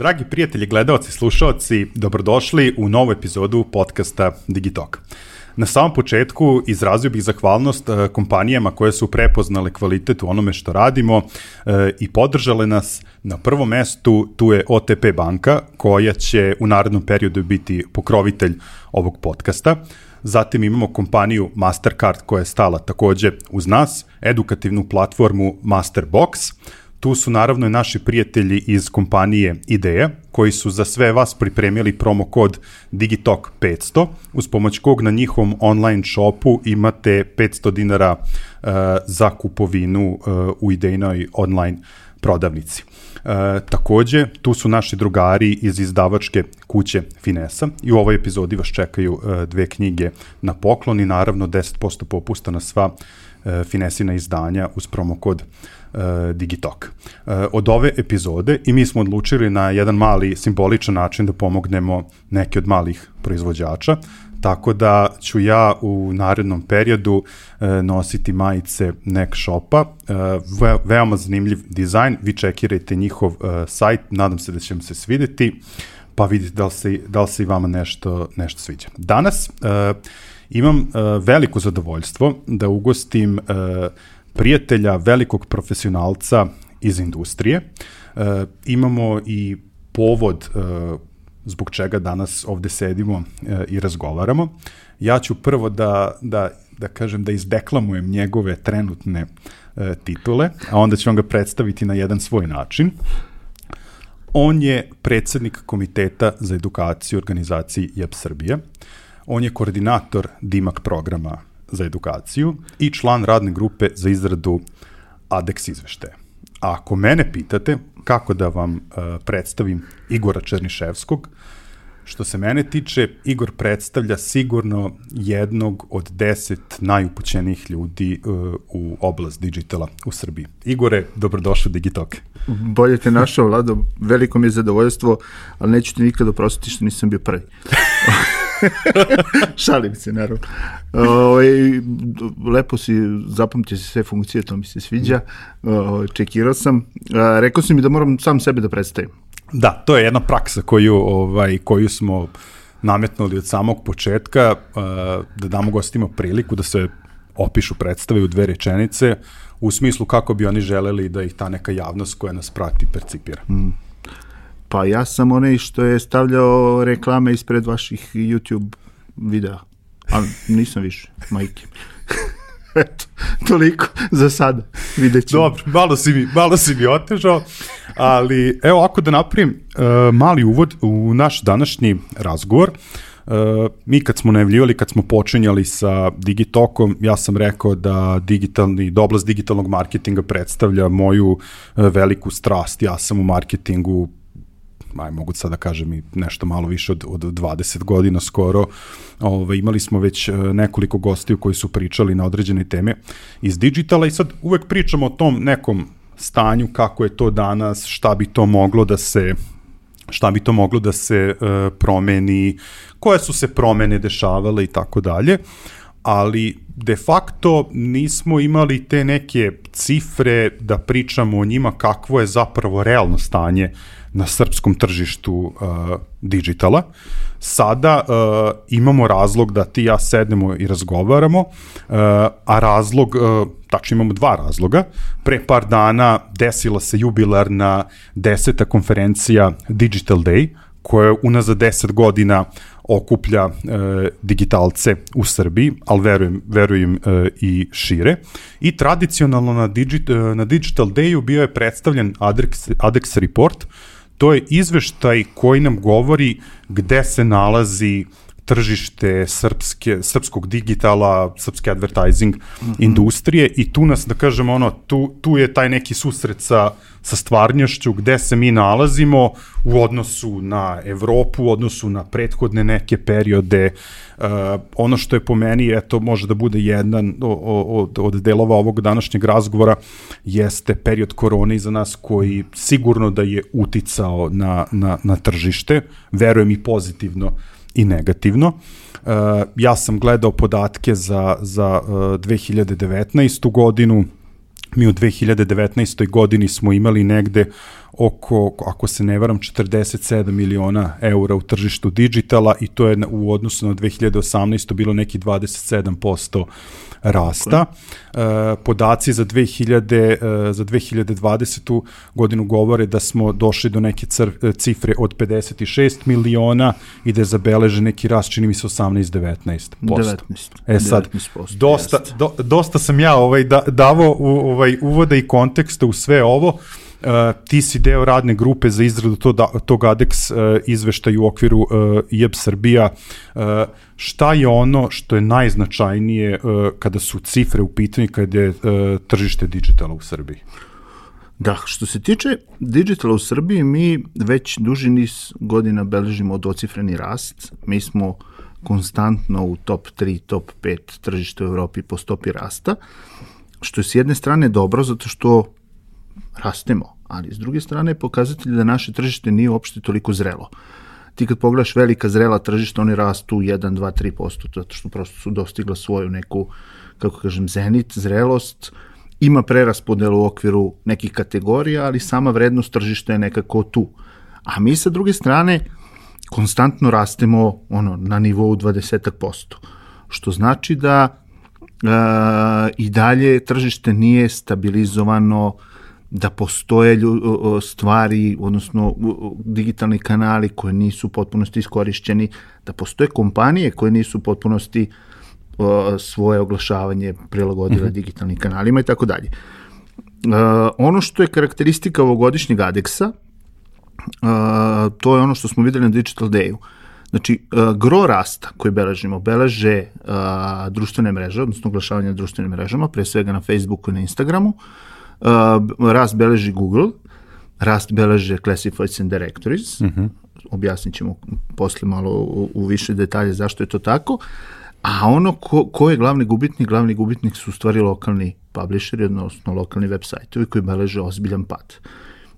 Dragi prijatelji, gledaoci, slušaoci, dobrodošli u novu epizodu podcasta Digitalk. Na samom početku izrazio bih zahvalnost kompanijama koje su prepoznale kvalitet u onome što radimo i podržale nas. Na prvom mestu tu je OTP banka koja će u narednom periodu biti pokrovitelj ovog podcasta. Zatim imamo kompaniju Mastercard koja je stala takođe uz nas, edukativnu platformu Masterbox. Tu su naravno i naši prijatelji iz kompanije Ideja, koji su za sve vas pripremili promo kod Digitalk 500, uz pomoć kog na njihovom online shopu imate 500 dinara za kupovinu u idejnoj online prodavnici. Takođe, tu su naši drugari iz izdavačke kuće Finesa i u ovoj epizodi vas čekaju dve knjige na poklon i naravno 10% popusta na sva Finesina izdanja uz promokod Digitalk. Od ove epizode i mi smo odlučili na jedan mali simboličan način da pomognemo neki od malih proizvođača, tako da ću ja u narednom periodu nositi majice Nek Shopa. Veoma zanimljiv dizajn, vi čekirajte njihov sajt, nadam se da će vam se svideti, pa vidite da li se i vama nešto sviđa. Danas imam veliko zadovoljstvo da ugostim prijatelja, velikog profesionalca iz industrije. Imamo i povod zbog čega danas ovde sedimo i razgovaramo. Ja ću prvo da kažem da izdeklamujem njegove trenutne titule, a onda ću vam ga predstaviti na jedan svoj način. On je predsednik Komiteta za edukaciju organizaciji Jeb Srbije. On je koordinator DIMAQ programa za edukaciju i član radne grupe za izradu AdEx izveštaja. A ako mene pitate kako da vam predstavim Igora Černiševskog, što se mene tiče, Igor predstavlja sigurno jednog od 10 najupućenijih ljudi u oblast digitala u Srbiji. Igore, dobrodošao u Digitalk. Bolje te našao, Vlado, veliko mi je zadovoljstvo, ali neću ti nikad oprostiti što nisam bio prvi. Šalim se, naravno. Lepo si, zapamtio si sve funkcije, to mi se sviđa. Čekirao sam. Rekao si mi da moram sam sebe da predstavim. Da, to je jedna praksa koju smo nametnuli od samog početka, da damo gostima priliku da se opišu, predstave u dve rečenice, u smislu kako bi oni želeli da ih ta neka javnost koja nas prati percipira. Pa ja sam onaj što je stavljao reklame ispred vaših YouTube videa, ali nisam više, majke. Eto, toliko za sada, vidjet ćemo. Dobro, malo si mi otežao, ali evo ako da napravim mali uvod u naš današnji razgovor. Mi kad smo najavljivali, kad smo počinjali sa Digitalkom, ja sam rekao da oblast digitalnog marketinga predstavlja moju veliku strast. Ja sam u marketingu mogu sad da kažem i nešto malo više od 20 godina skoro. Imali smo već nekoliko gostiju koji su pričali na određene teme iz digitala i sad uvek pričamo o tom nekom stanju, kako je to danas, šta bi to moglo da se promeni, koje su se promene dešavale i tako dalje, ali de facto nismo imali te neke cifre da pričamo o njima kakvo je zapravo realno stanje na srpskom tržištu digitala. Sada imamo razlog da ti i ja sednemo i razgovaramo, a razlog, tačno imamo dva razloga. Pre par dana desila se jubilarna 10. konferencija Digital Day, koja unazad 10 godina okuplja digitalce u Srbiji, ali verujem i šire. I tradicionalno na Digital Dayu bio je predstavljen AdEx report. To je izveštaj koji nam govori gde se nalazi tržište srpskog digitala, srpske advertising industrije i tu nas, da kažemo, tu je taj neki susret sa stvarnjošću, gde se mi nalazimo u odnosu na Evropu, u odnosu na prethodne neke periode. Ono što je po meni, eto, može da bude jedan od delova ovog današnjeg razgovora, jeste period korone iza nas koji sigurno da je uticao na tržište, verujem i pozitivno i negativno. Ja sam gledao podatke za 2019. godinu, Mi u 2019. godini smo imali negde oko, ako se ne varam, 47 miliona eura u tržištu digitala i to je u odnosu na 2018. bilo neki 27% rasta. Podaci za, 2020. godinu govore da smo došli do neke cifre od 56 miliona i da je zabeležen neki rast, čini mi se 18-19%. 19%. E sad, 19%, dosta sam ja davo uvode i kontekste u sve ovo. Ti si deo radne grupe za izradu tog AdEx izveštaju u okviru Jeb Srbija. Šta je ono što je najznačajnije kada su cifre u pitanju, kada je tržište digitala u Srbiji? Da, što se tiče digitala u Srbiji, mi već duži niz godina beležimo docifreni rast. Mi smo konstantno u top 3, top 5 tržišta u Evropi po stopi rasta, što je s jedne strane dobro, zato što rastemo, ali s druge strane je pokazatelj da naše tržište nije uopšte toliko zrelo. Ti kad pogledaš velika zrela tržišta, oni rastu 1, 2, 3%, zato što prosto su dostigla svoju neku, kako kažem, zenit, zrelost. Ima preraspodelu u okviru nekih kategorija, ali sama vrednost tržišta je nekako tu. A mi sa druge strane konstantno rastemo na nivou 20%, što znači da i dalje tržište nije stabilizovano, da postoje stvari, odnosno digitalni kanali koji nisu u potpunosti iskorišćeni, da postoje kompanije koje nisu u potpunosti svoje oglašavanje prilagodile digitalnim kanalima i tako dalje. Ono što je karakteristika ovogodišnjeg AdExa, to je ono što smo videli na Digital Dayu. Znači, gro rasta koji beleže društvene mreže, odnosno oglašavanje na društvenim mrežama, pre svega na Facebooku i na Instagramu. Rast beleži Google, rast beleže Classifieds and Directories, objasnit ćemo posle malo u više detalje zašto je to tako, a ono ko je glavni gubitnik? Glavni gubitnik su u stvari lokalni publisheri, odnosno lokalni websajtovi koji beleže ozbiljan pad.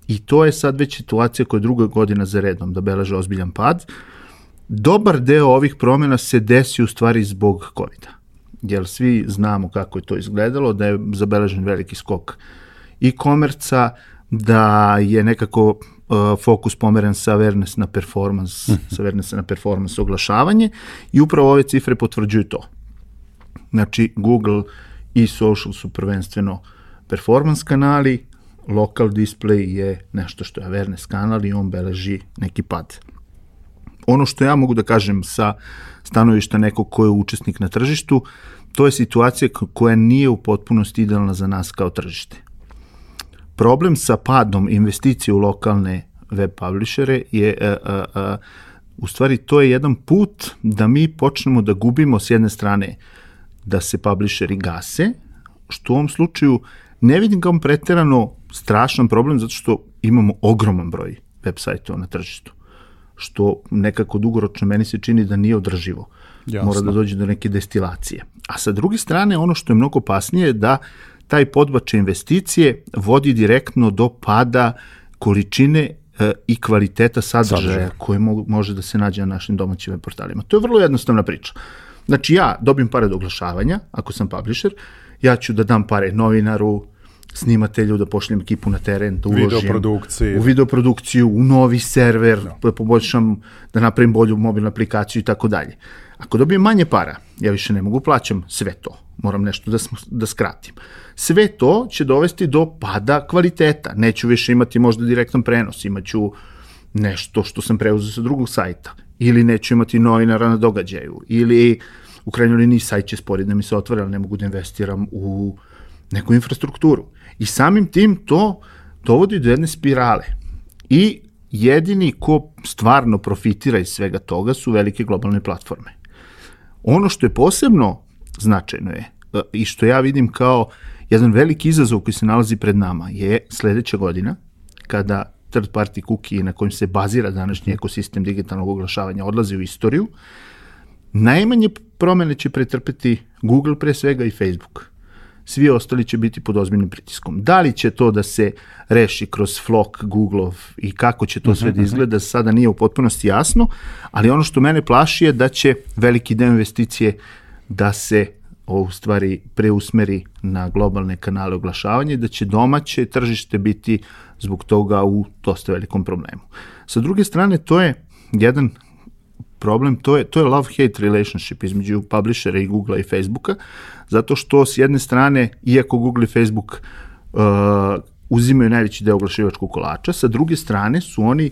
I to je sad već situacija koja je druga godina za redom da beleže ozbiljan pad. Dobar deo ovih promjena se desi u stvari zbog COVID-a, jer svi znamo kako je to izgledalo, da je zabeležen veliki skok e-commerce-a, da je nekako fokus pomeren sa awareness na performance, oglašavanje i upravo ove cifre potvrđuju to. Znači, Google i social su prvenstveno performance kanali, local display je nešto što je awareness kanal i on beleži neki pad. Ono što ja mogu da kažem sa stanovišta nekog ko je učesnik na tržištu, to je situacija koja nije u potpunosti idealna za nas kao tržište. Problem sa padom investicije u lokalne web publishere je, u stvari, to je jedan put da mi počnemo da gubimo s jedne strane da se publisheri gase, što u ovom slučaju ne vidim kao preterano strašan problem, zato što imamo ogroman broj web sajtova na tržištu, što nekako dugoročno meni se čini da nije održivo. Jasno. Mora da dođe do neke destilacije. A sa druge strane, ono što je mnogo opasnije je da taj podbačaj investicije vodi direktno do pada količine i kvaliteta sadržaja koje može da se nađe na našim domaćim portalima. To je vrlo jednostavna priča. Znači, ja dobim pare od oglašavanja, ako sam publisher, ja ću da dam pare novinaru, snimatelju, da pošljem ekipu na teren, da uložim u videoprodukciju, u novi server, da poboljšam, da napravim bolju mobilnu aplikaciju i tako dalje. Ako dobijem manje para, ja više ne mogu, plaćam sve to. Moram nešto da skratim. Sve to će dovesti do pada kvaliteta. Neću više imati možda direktan prenos, imaću nešto što sam preuzeo sa drugog sajta. Ili neću imati novinara na događaju. Ili u krajnjoj liniji sajt će sporije da mi se otvara, ali ne mogu da investiram u neku infrastrukturu. I samim tim to dovodi do jedne spirale. I jedini ko stvarno profitira iz svega toga su velike globalne platforme. Ono što je posebno značajno je i što ja vidim kao jedan veliki izazov koji se nalazi pred nama je sledeća godina, kada third party cookie na kojim se bazira današnji ekosistem digitalnog oglašavanja odlazi u istoriju. Najmanje promene će pretrpeti Google pre svega i Facebook. Svi ostali će biti pod ozbiljnim pritiskom. Da li će to da se reši kroz flok Googleov i kako će to sve da izgleda, sada nije u potpunosti jasno, ali ono što mene plaši je da će veliki deo investicije da se u stvari preusmeri na globalne kanale oglašavanja i da će domaće tržište biti zbog toga u dosta velikom problemu. Sa druge strane, to je jedan problem, to je love-hate relationship između publishera i Googlea i Facebooka, zato što s jedne strane, iako Google i Facebook uzimaju najveći deo oglašivačkog kolača, sa druge strane su oni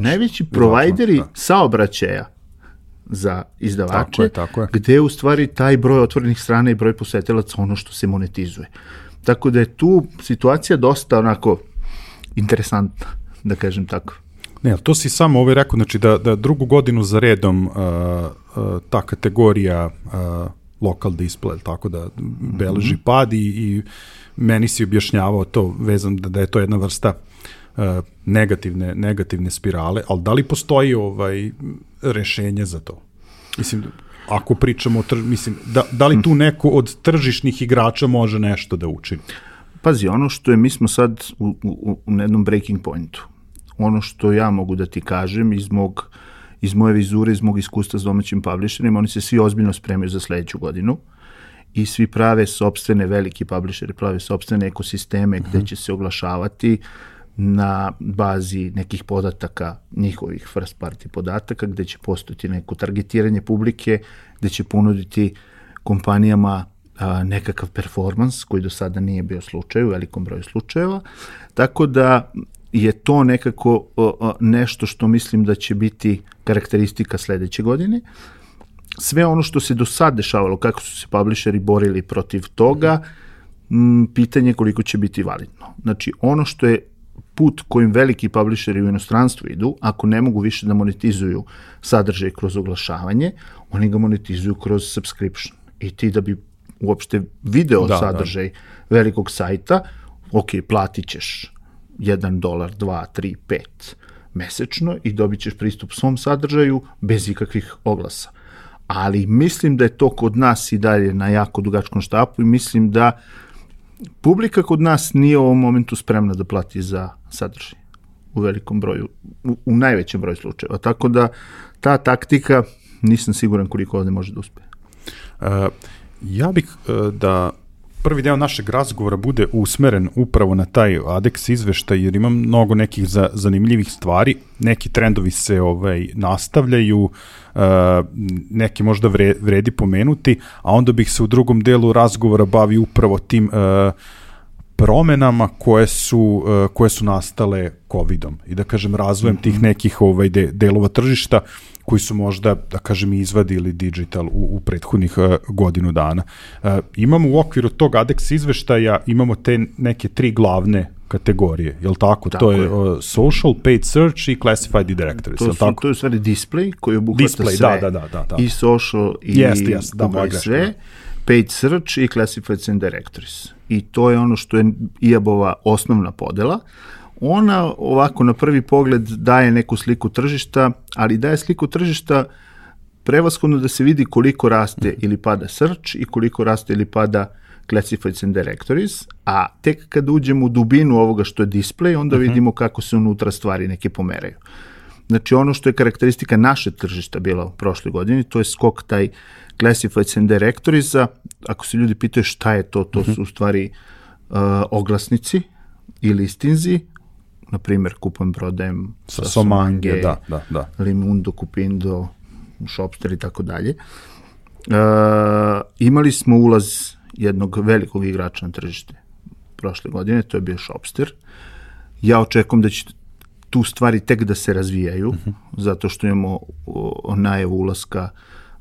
najveći provajderi saobraćaja za izdavače, tako je. Gde u stvari taj broj otvorenih strana i broj posetilaca ono što se monetizuje. Tako da je tu situacija dosta onako interesantna, da kažem tako. Ne, to si samo rekao, znači da drugu godinu za redom ta kategorija local display, tako da beleži pad i meni si objašnjavao to vezano da je to jedna vrsta negativne spirale, ali da li postoji rešenje za to? Mislim, ako pričamo da li tu neko od tržišnih igrača može nešto da učini? Pazi, ono što je, mi smo sad u jednom breaking pointu. Ono što ja mogu da ti kažem iz moje vizure, iz mog iskustva s domaćim publisherima, oni se svi ozbiljno spremaju za sledeću godinu i svi prave sopstvene, veliki publisheri prave sopstvene ekosisteme gde će se oglašavati na bazi nekih podataka, njihovih first party podataka, gde će postojati neko targetiranje publike, gde će ponuditi kompanijama nekakav performans koji do sada nije bio slučaj, u velikom broju slučajeva. Tako da je to nekako nešto što mislim da će biti karakteristika sledeće godine. Sve ono što se do sad dešavalo, kako su se publisheri borili protiv toga, pitanje koliko će biti validno. Znači, ono što je put kojim veliki publisheri u inostranstvu idu, ako ne mogu više da monetizuju sadržaj kroz oglašavanje, oni ga monetizuju kroz subscription. I ti da bi uopšte video sadržaj velikog sajta, ok, platit ćeš $1, 2, 3, 5 mesečno i dobit ćeš pristup svom sadržaju bez ikakvih oglasa. Ali mislim da je to kod nas i dalje na jako dugačkom štapu i mislim da publika kod nas nije u ovom momentu spremna da plati za sadržaj u velikom broju, u najvećem broju slučajeva. Tako da ta taktika, nisam siguran koliko ovde može da uspe. Ja bih da prvi deo našeg razgovora bude usmeren upravo na taj ADEX izveštaj, jer imam mnogo nekih zanimljivih stvari, neki trendovi se nastavljaju, neki možda vredi pomenuti, a onda bih se u drugom delu razgovora bavio upravo tim promenama koje su nastale COVID-om i da kažem razvojem tih nekih delova tržišta koji su možda, da kažem, izvadili digital u prethodnih godinu dana. Imamo u okviru tog ADEX izveštaja, imamo te neke tri glavne kategorije, je li tako? To je social, paid search i classified directories, to je li tako? To je u stvari display koji obuhvata sve. Da. I social i sve. Paid search i classified and directories. I to je ono što je IAB-ova osnovna podela. Ona ovako na prvi pogled daje neku sliku tržišta, ali daje sliku tržišta prevashodno da se vidi koliko raste ili pada search i koliko raste ili pada classifieds and directories, a tek kad uđemo u dubinu ovoga što je display, onda vidimo kako se unutra stvari neke pomeraju. Znači ono što je karakteristika naše tržišta bila u prošle godine, to je skok taj classifieds and directories, ako se ljudi pitaju šta je to, to su u stvari oglasnici i listinzi, na primjer kupujem, prodajem sa Somange, Limundo, Kupindo, Shopster i tako dalje. Imali smo ulaz jednog velikog igrača na tržište prošle godine, to je bio Shopster. Ja očekujem da će tu stvari tek da se razvijaju, zato što imamo najavu ulaska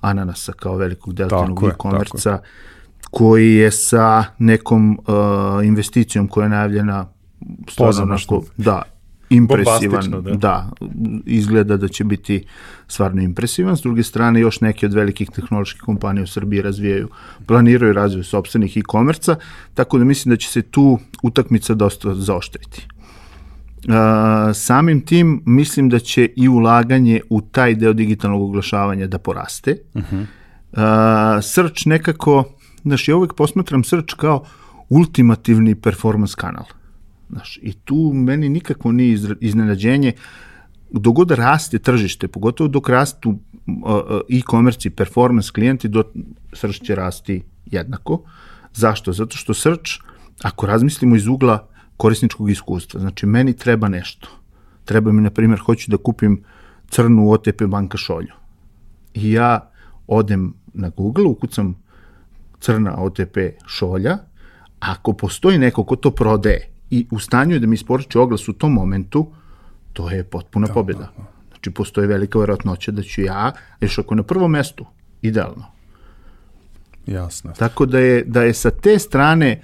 Ananasa kao velikog deltanog e-komerca, koji je sa nekom investicijom koja je najavljena poznako, impresivan, izgleda da će biti stvarno impresivan. S druge strane, još neke od velikih tehnoloških kompanija u Srbiji planiraju razvoj sopstvenih e-komerca, tako da mislim da će se tu utakmica dosta zaoštriti. Samim tim mislim da će i ulaganje u taj deo digitalnog oglašavanja da poraste. Search nekako, ja uvijek posmatram search kao ultimativni performance kanal. I tu meni nikako nije iznenađenje, dok god raste tržište, pogotovo dok rastu e-commerce i performance klijenti, do search će rasti jednako. Zašto? Zato što search, ako razmislimo iz ugla korisničkog iskustva, znači meni treba nešto. Treba mi, na primjer, hoću da kupim crnu OTP banka šolju. I ja odem na Google, ukucam crna OTP šolja, ako postoji neko ko to prodaje i u stanju je da mi isporuči oglas u tom momentu, to je potpuna pobjeda. Znači, postoji velika vjerojatnoća da ću ja, još ako na prvom mestu, idealno. Jasno. Tako da je sa te strane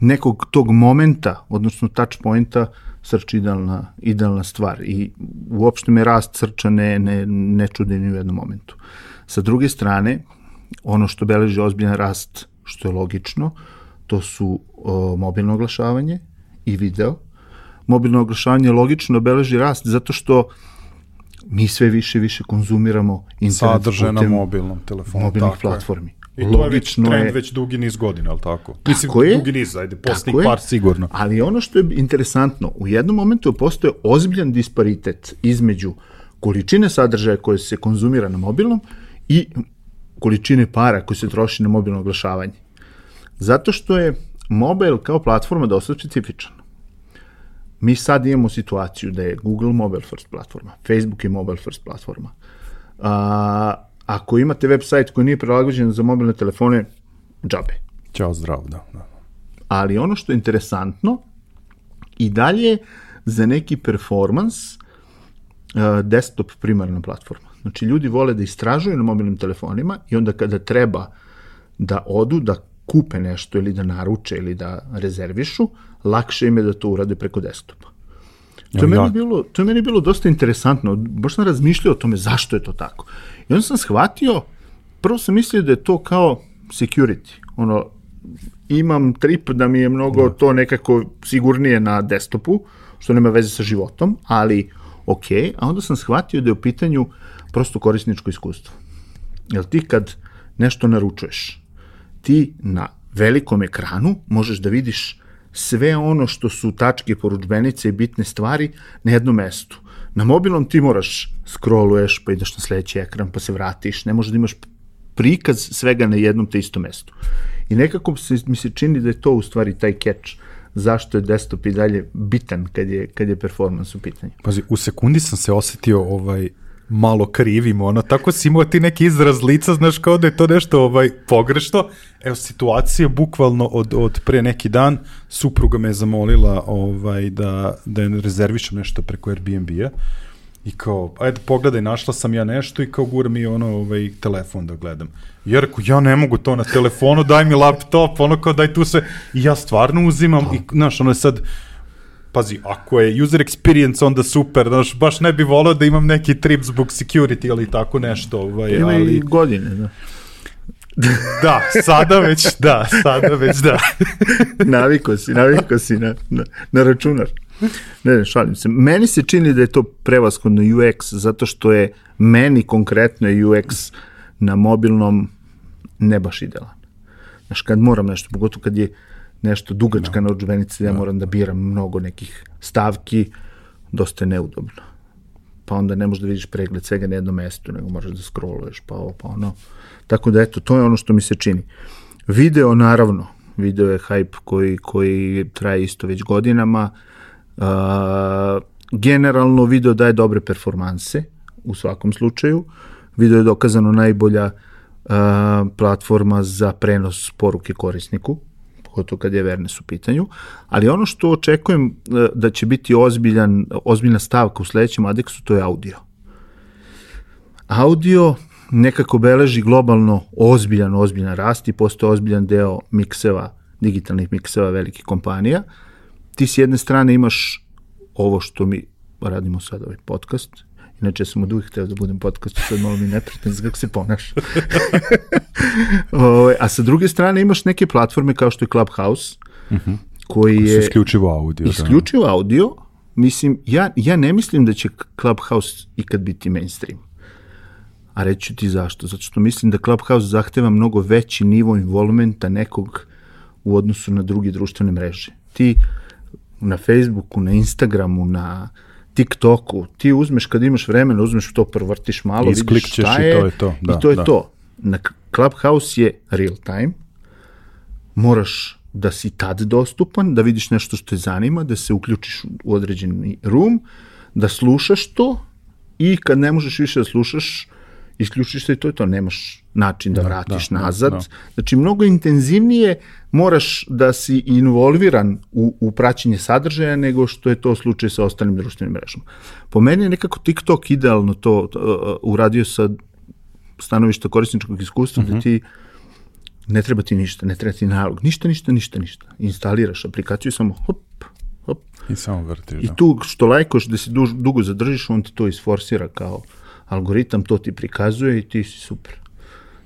nekog tog momenta, odnosno touch pointa, search idealna stvar. I uopšte me rast searcha ne čudi ni u jednom momentu. Sa druge strane, ono što beleži ozbiljan rast, što je logično, to su mobilno oglašavanje i video. Mobilno oglašavanje logično beleži rast zato što mi sve više konzumiramo internet sadržaj na mobilnom telefonu. Mobilnih platformi. I to je već trend već dugi niz godina, ali tako? Mislim, dugi niz, ajde, posljednjih par sigurno. Ali ono što je interesantno, u jednom momentu postoje ozbiljan disparitet između količine sadržaja koje se konzumira na mobilnom i količine para koje se troši na mobilno oglašavanje. Zato što je mobil kao platforma dosta specifičan. Mi sad imamo situaciju da je Google mobile first platforma, Facebook je mobile first platforma. Ako imate web sajt koji nije prilagođen za mobilne telefone, džabe. Ćao zdravo, da. Ali ono što je interesantno, i dalje za neki performance desktop primarna platforma. Znači, ljudi vole da istražuju na mobilnim telefonima i onda kada treba da odu, da kupe nešto ili da naruče ili da rezervišu, lakše im je da to urade preko desktopa. To je meni bilo dosta interesantno. Baš sam razmišljao o tome zašto je to tako. I onda sam shvatio, prvo sam mislio da je to kao security. Ono, imam trip da mi je mnogo to nekako sigurnije na desktopu, što nema veze sa životom, ali ok. A onda sam shvatio da je u pitanju prosto korisničko iskustvo. Jer ti kad nešto naručuješ, ti na velikom ekranu možeš da vidiš sve ono što su tačke, porudžbenice i bitne stvari na jednom mestu. Na mobilnom ti moraš, scrolluješ, pa ideš na sledeći ekran, pa se vratiš, ne možeš da imaš prikaz svega na jednom te istom mestu. I nekako mi se čini da je to u stvari taj catch. Zašto je desktop i dalje bitan kad je performance u pitanju? Pazi, u sekundi sam se osetio malo krivimo, tako si imao ti neki izraz lica, znaš, kao da je to nešto pogrešno. Evo, situacija bukvalno od pre neki dan, supruga me zamolila da rezervišem nešto preko Airbnb-a i kao, ajde pogledaj, našla sam ja nešto i kao gura mi telefon da gledam. I ja rekao, ja ne mogu to na telefonu, daj mi laptop, kao daj tu sve. I ja stvarno uzimam i, znaš, sad pazi, ako je user experience, onda super, znaš, baš ne bi volao da imam neki trip zbog security ili tako nešto. Ima i godine, da. Da, sada već da. Naviko si na računar. Ne, šalim se. Meni se čini da je to prevashodno UX, zato što je meni konkretno UX na mobilnom ne baš idealan. Znaš, kad moram nešto, pogotovo kad je nešto dugačka narudžbenica, ja moram da biram mnogo nekih stavki, dosta je neudobno. Pa onda ne možeš da vidiš pregled svega na jednom mestu, nego moraš da scrolluješ, pa ovo, pa ono. Tako da, eto, to je ono što mi se čini. Video, naravno, video je hype koji traje isto već godinama. Generalno, video daje dobre performanse, u svakom slučaju. Video je dokazano najbolja platforma za prenos poruke korisniku, gotovo kad je awareness u pitanju, ali ono što očekujem da će biti ozbiljna stavka u sledećem AdExu, to je audio. Audio nekako beleži globalno ozbiljan rast i postoje ozbiljan deo mikseva, digitalnih mikseva velikih kompanija. Ti s jedne strane imaš ovo što mi radimo sad, ovaj podcast, inače ja sam od uvijek hteo da budem podcast, sad malo mi neprijatno kako se ponaša. A sa druge strane imaš neke platforme kao što je Clubhouse, koji je isključivo audio. Mislim, ja ne mislim da će Clubhouse ikad biti mainstream. A reću ti zašto. Zato što mislim da Clubhouse zahteva mnogo veći nivo involvementa nekog u odnosu na druge društvene mreže. Ti na Facebooku, na Instagramu, na TikToku, ti uzmeš kad imaš vremena, uzmeš to, provrtiš malo, vidiš šta je i to je to. Da, i to je to. Na Clubhouse je real time, moraš da si tad dostupan, da vidiš nešto što te zanima, da se uključiš u određeni room, da slušaš to i kad ne možeš više da slušaš, isključiš se i to je to, nemaš način da vratiš nazad. Da. Znači, mnogo intenzivnije moraš da si involviran u praćenje sadržaja nego što je to slučaj sa ostalim društvenim mrežama. Po meni je nekako TikTok idealno to uradio sa stanovišta korisničkog iskustva, da ti ne treba ti ništa, ne treba ti nalog, ništa. Instaliraš aplikaciju i samo hop. I samo vrtiš. I tu što lajkoš da se dugo zadržiš, on ti to isforsira kao algoritam, to ti prikazuje i ti si super.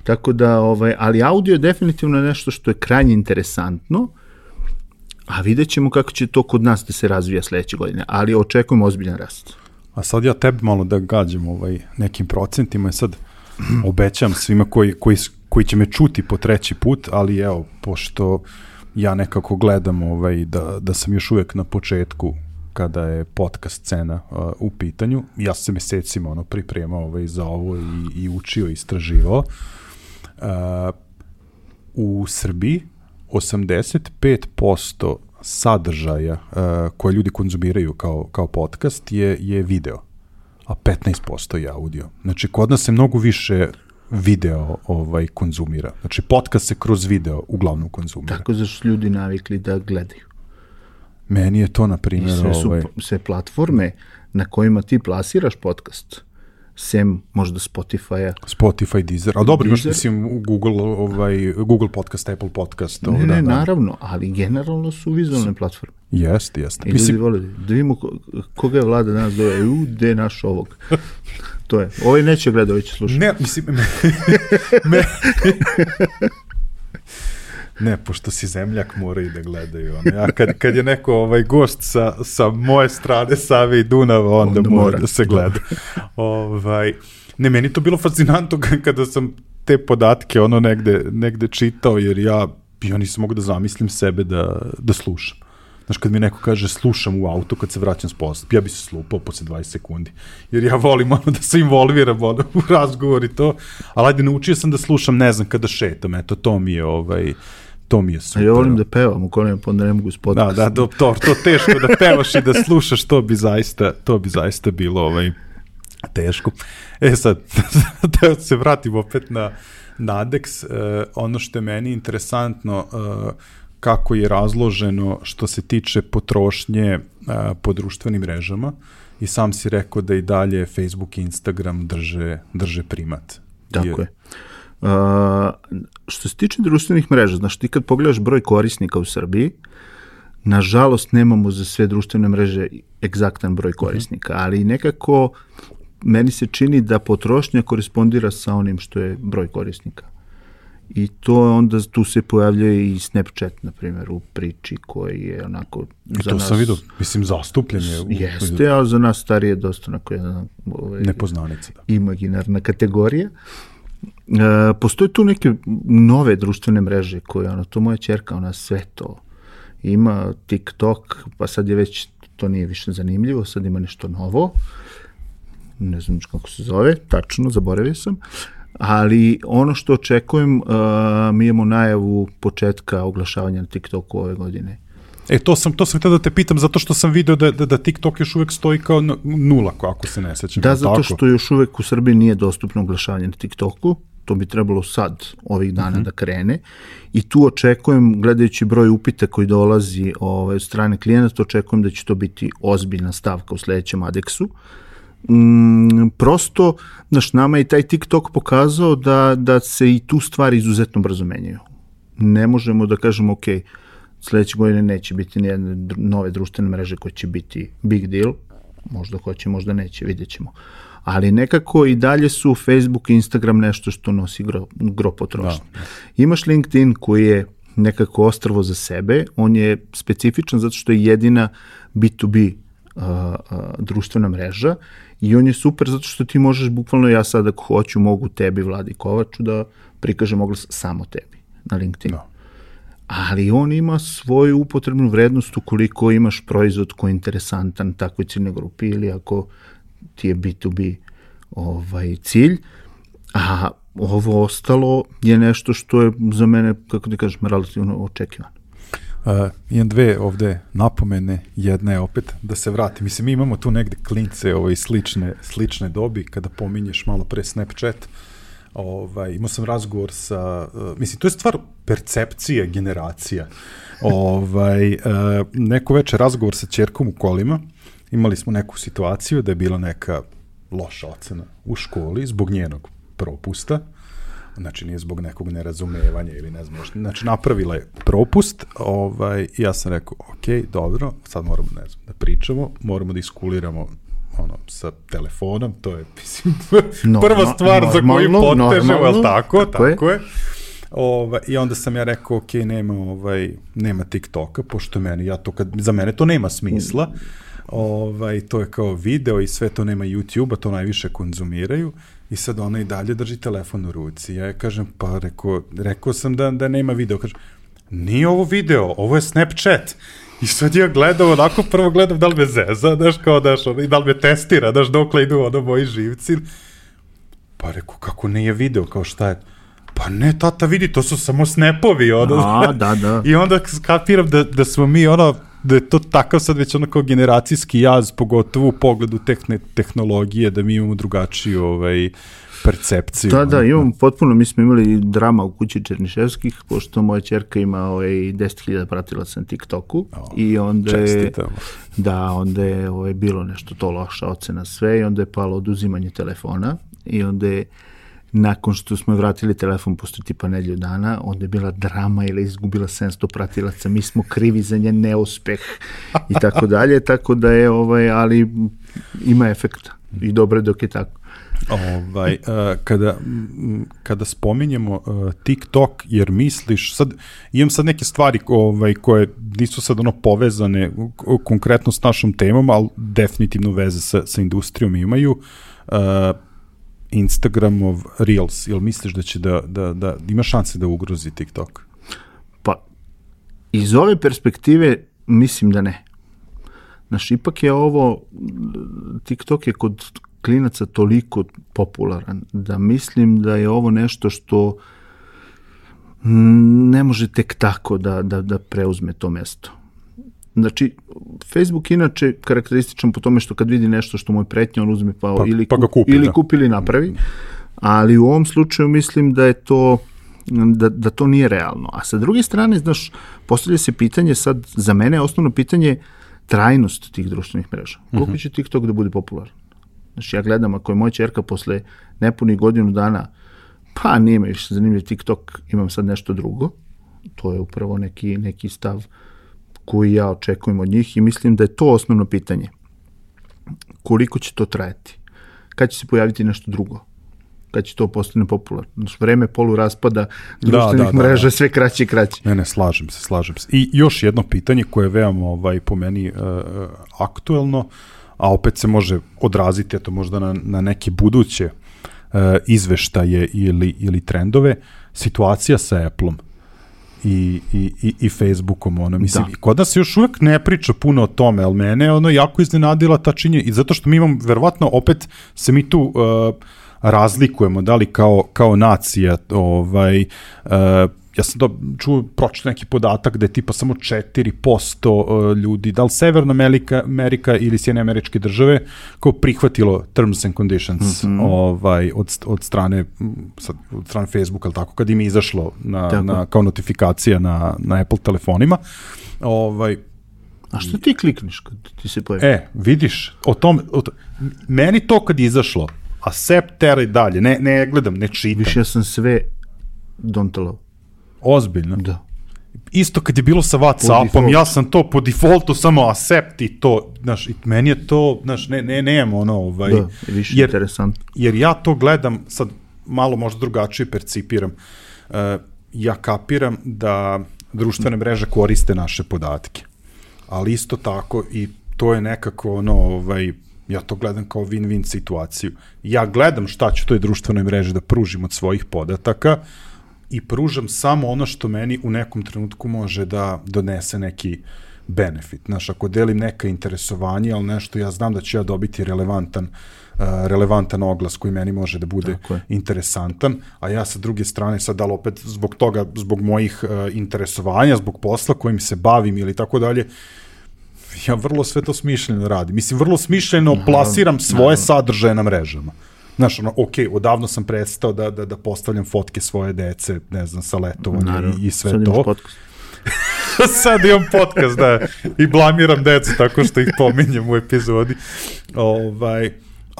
Tako da, ali audio je definitivno nešto što je krajnje interesantno, a vidjet ćemo kako će to kod nas da se razvija sledeće godine, ali očekujemo ozbiljan rast. A sad ja tebi malo da gađam nekim procentima i sad obećam svima koji će me čuti po treći put, ali evo, pošto ja nekako gledam da sam još uvek na početku kada je podcast scena u pitanju. Ja sam se mesecima pripremao za ovo i učio i istraživao. U Srbiji 85% sadržaja koje ljudi konzumiraju kao podcast je video, a 15% je audio. Znači, kod nas se mnogo više video konzumira. Znači, podcast se kroz video uglavnom konzumira. Tako zašto ljudi navikli da gledaju. Meni je to, na primjer... I sve su sve platforme na kojima ti plasiraš podcast, sem možda Spotify-a. Spotify, Deezer, a dobro, još mislim Google, Google Podcast, Apple Podcast. Ne, naravno, ali generalno su vizualne platforme. Jeste. I ljudi vole, da vidimo koga je vlada danas dove, gde je naš ovog. To je, neće gleda, će slušati. Ne, mislim... Ne, pošto si zemljak mora i da gledaju. Ja, kad je neko gost sa moje strane Save i Dunava, onda mora da se gleda. Ne, meni to bilo fascinantno kada sam te podatke negde čitao, jer ja nisam mogu da zamislim sebe da slušam. Znaš, kad mi neko kaže slušam u autu kad se vraćam s posla, ja bi se slupao posle 20 sekundi, jer ja volim da se involviram u razgovor i to, ali ajde, naučio sam da slušam, ne znam, kada šetam, eto, to mi je super. A ja volim da pevam, u kojem onda ne mogu spodati. Da, to teško da pevaš i da slušaš, to bi zaista bilo teško. E sad, da se vratim opet na AdEx, ono što je meni interesantno, kako je razloženo što se tiče potrošnje po društvenim mrežama i sam si rekao da i dalje Facebook i Instagram drže primat. Tako je. Što se tiče društvenih mreža, znaš, ti kad pogledaš broj korisnika u Srbiji, nažalost nemamo za sve društvene mreže egzaktan broj korisnika, ali nekako meni se čini da potrošnja korespondira sa onim što je broj korisnika. I to onda tu se pojavljuje i Snapchat, na primjer, u priči koji je onako... I to sam vidio, mislim, zastupljen je. Jeste, ali za nas starije je dosta onako jedna... Nepoznanica. Imaginarna kategorija. Postoje tu neke nove društvene mreže koje, to moja ćerka, ona sve to ima, TikTok, pa sad je već, to nije više zanimljivo, sad ima nešto novo, ne znam kako se zove, tačno, zaboravio sam. Ali ono što očekujem, mi imamo najavu početka oglašavanja na TikToku ove godine. E, to sam htio da te pitam, zato što sam vidio da TikTok još uvek stoji kao nula, ako se ne sećam. Da, zato što još uvek u Srbiji nije dostupno oglašavanje na TikToku, to bi trebalo sad, ovih dana da krene. I tu očekujem, gledajući broj upita koji dolazi od strane klijenata, očekujem da će to biti ozbiljna stavka u sledećem AdExu. Prosto, znaš, nama je taj TikTok pokazao da se i tu stvari izuzetno brzo menjaju. Ne možemo da kažemo, ok, sledeće godine neće biti nijedne nove društvene mreže koje će biti big deal, možda hoće, možda neće, vidjet ćemo. Ali nekako i dalje su Facebook i Instagram nešto što nosi gro potrošnje. Imaš LinkedIn koji je nekako ostrvo za sebe, on je specifičan zato što je jedina B2B društvena mreža i on je super zato što ti možeš bukvalno, ja sad ako hoću mogu tebi, Vladi Kovaču, da prikažem oglas samo tebi na LinkedInu. ali on ima svoju upotrebnu vrednost ukoliko imaš proizvod koji je interesantan takvoj ciljnoj grupi ili ako ti je B2B cilj, a ovo ostalo je nešto što je za mene, kako ti kažem, relativno očekivano. Imam dve ovde napomene, jedna je opet da se vratim. Mislim, mi imamo tu negde klince slične dobi, kada pominješ malo pre Snapchat, imao sam razgovor sa, mislim, to je stvar percepcije generacija. Neko večer razgovor sa ćerkom u kolima, imali smo neku situaciju da je bila neka loša ocena u školi zbog njenog propusta, znači nije zbog nekog nerazumevanja ili ne znam, znači napravila je propust, ja sam rekao, ok, dobro, sad moramo, ne znam, da pričamo, moramo da iskuliramo sa telefonom, to je, mislim, prva stvar za koju potežemo, jel' tako je. I onda sam ja rekao, ok, nema TikToka, pošto meni, za mene to nema smisla, to je kao video i sve, to nema YouTube-a, to najviše konzumiraju. I sad ona i dalje drži telefon u ruci. Ja je kažem, pa rekao sam da nema video. Kažem, nije ovo video, ovo je Snapchat. I sad ja gledam, onako prvo gledam da li me zeza, i da li me testira, dokle idu moji živci. Pa rekao, kako nije video, kao šta je? Pa ne, tata, vidi, to su samo snapovi. I onda skapiram da smo mi da je to takav sad već kao generacijski jaz, pogotovo u pogledu tehnologije, da mi imamo drugačiju percepciju. Da, imamo potpuno, mi smo imali drama u kući Černiševskih, pošto moja ćerka ima 10.000 pratilaca na TikToku i onda je bilo nešto to loša ocena sve i onda je palo oduzimanje telefona i onda je nakon što smo vratili telefon posle tipa nedelju dana, onda je bila drama ili izgubila 700 pratilaca, mi smo krivi za njen neuspeh i tako dalje, tako da je, ali ima efekta i dobro je dok je tako. Kada spominjemo TikTok, jer misliš, imam neke stvari koje nisu sad povezane konkretno s našom temom, ali definitivno veze sa industrijom imaju, Instagramov Reels, ili misliš da će da ima šanse da ugrozi TikTok? Pa, iz ove perspektive mislim da ne. Znaš, ipak je TikTok je kod klinaca toliko popularan, da mislim da je ovo nešto što ne može tek tako da preuzme to mesto. Znači, Facebook inače karakterističan po tome što kad vidi nešto što mu je pretnja, on uzme kupi ili napravi, ali u ovom slučaju mislim da je to, da to nije realno. A sa druge strane, znaš, postavlja se pitanje sad, za mene je osnovno pitanje trajnost tih društvenih mreža. Koliko će TikTok da bude popularan? Znači, ja gledam, ako je moja ćerka posle nepunih godinu dana, pa nije me više zanimljiv TikTok, imam sad nešto drugo, to je upravo neki stav koji ja očekujem od njih i mislim da je to osnovno pitanje. Koliko će to trajati? Kad će se pojaviti nešto drugo? Kad će to postane popularno? Vreme poluraspada društvenih mreža sve kraće i kraće. Ne, slažem se. I još jedno pitanje koje je veoma po meni aktuelno, a opet se može odraziti možda na neke buduće izveštaje ili trendove, situacija sa Apple-om i Facebookom, mislim, da. Kod nas još uvek ne priča puno o tome, ali mene je jako iznenadila ta činjenica, i zato što mi imamo, verovatno, opet se mi tu razlikujemo, da li kao nacija, ja sam čuo, pročito neki podatak da je tipa samo 4% ljudi, da li Severna Amerika ili Sjedinjene Američke Države, kao prihvatilo terms and conditions od strane Facebooka, ali tako, kad im je izašlo kao notifikacija na Apple telefonima. A što ti klikneš kad ti se pojavi? Vidiš, meni to kad je izašlo, a septera i dalje, ne gledam, ne čitam. Više ja sam sve dontalao. Ozbiljno? Da. Isto kad je bilo sa WhatsAppom, ja sam to po defaultu samo accept i to, znaš, meni je to, znaš, nemam da, više interesantno. Jer ja to gledam, sad malo možda drugačije percipiram, ja kapiram da društvene mreže koriste naše podatke, ali isto tako i to je nekako ja to gledam kao win-win situaciju. Ja gledam šta ću toj društvenoj mreži da pružim od svojih podataka, i pružam samo ono što meni u nekom trenutku može da donese neki benefit. Znaš, ako delim neka interesovanja, ali nešto ja znam da ću ja dobiti relevantan oglas koji meni može da bude interesantan, a ja sa druge strane sad, ali opet zbog toga, zbog mojih interesovanja, zbog posla kojim se bavim ili tako dalje, ja vrlo sve to smišljeno radim. Mislim, vrlo smišljeno plasiram svoje sadržaje na mrežama. Znaš, ono, okej, odavno sam prestao da postavljam fotke svoje dece, ne znam, sa letovanja i sve sad to. Sad imam podcast, da, i blamiram decu tako što ih pominjem u epizodi.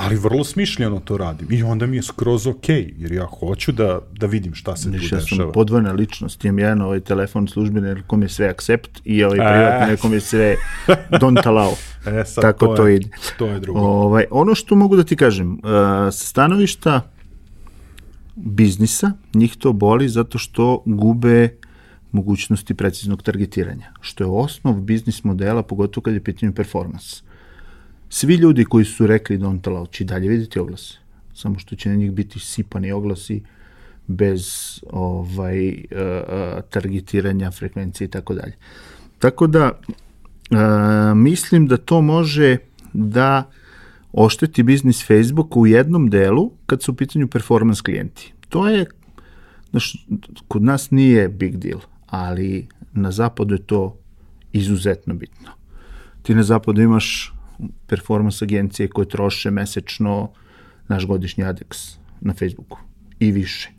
Ali vrlo smišljeno to radim i onda mi je skroz okej, jer ja hoću da vidim šta se tu dešava. Ja sam podvojna ličnost, imam jedan ovaj telefon službeni, nekom je sve accept i ovaj privatni, nekom je sve don't allow. Tako to ide. To je drugo. Ono što mogu da ti kažem, sa stanovišta biznisa, njih to boli zato što gube mogućnosti preciznog targetiranja, što je osnov biznis modela, pogotovo kad je pitanje performans. Svi ljudi koji su rekli don't allow će dalje vidjeti oglase, samo što će na njih biti sipani oglasi bez targetiranja, frekvencije i tako dalje. Tako da mislim da to može da ošteti biznis Facebooka u jednom delu kad su u pitanju performance klijenti. To je, znaš, kod nas nije big deal, ali na zapadu je to izuzetno bitno. Ti na zapadu imaš performance agencije koje troše mesečno naš godišnji AdEx na Facebooku i više.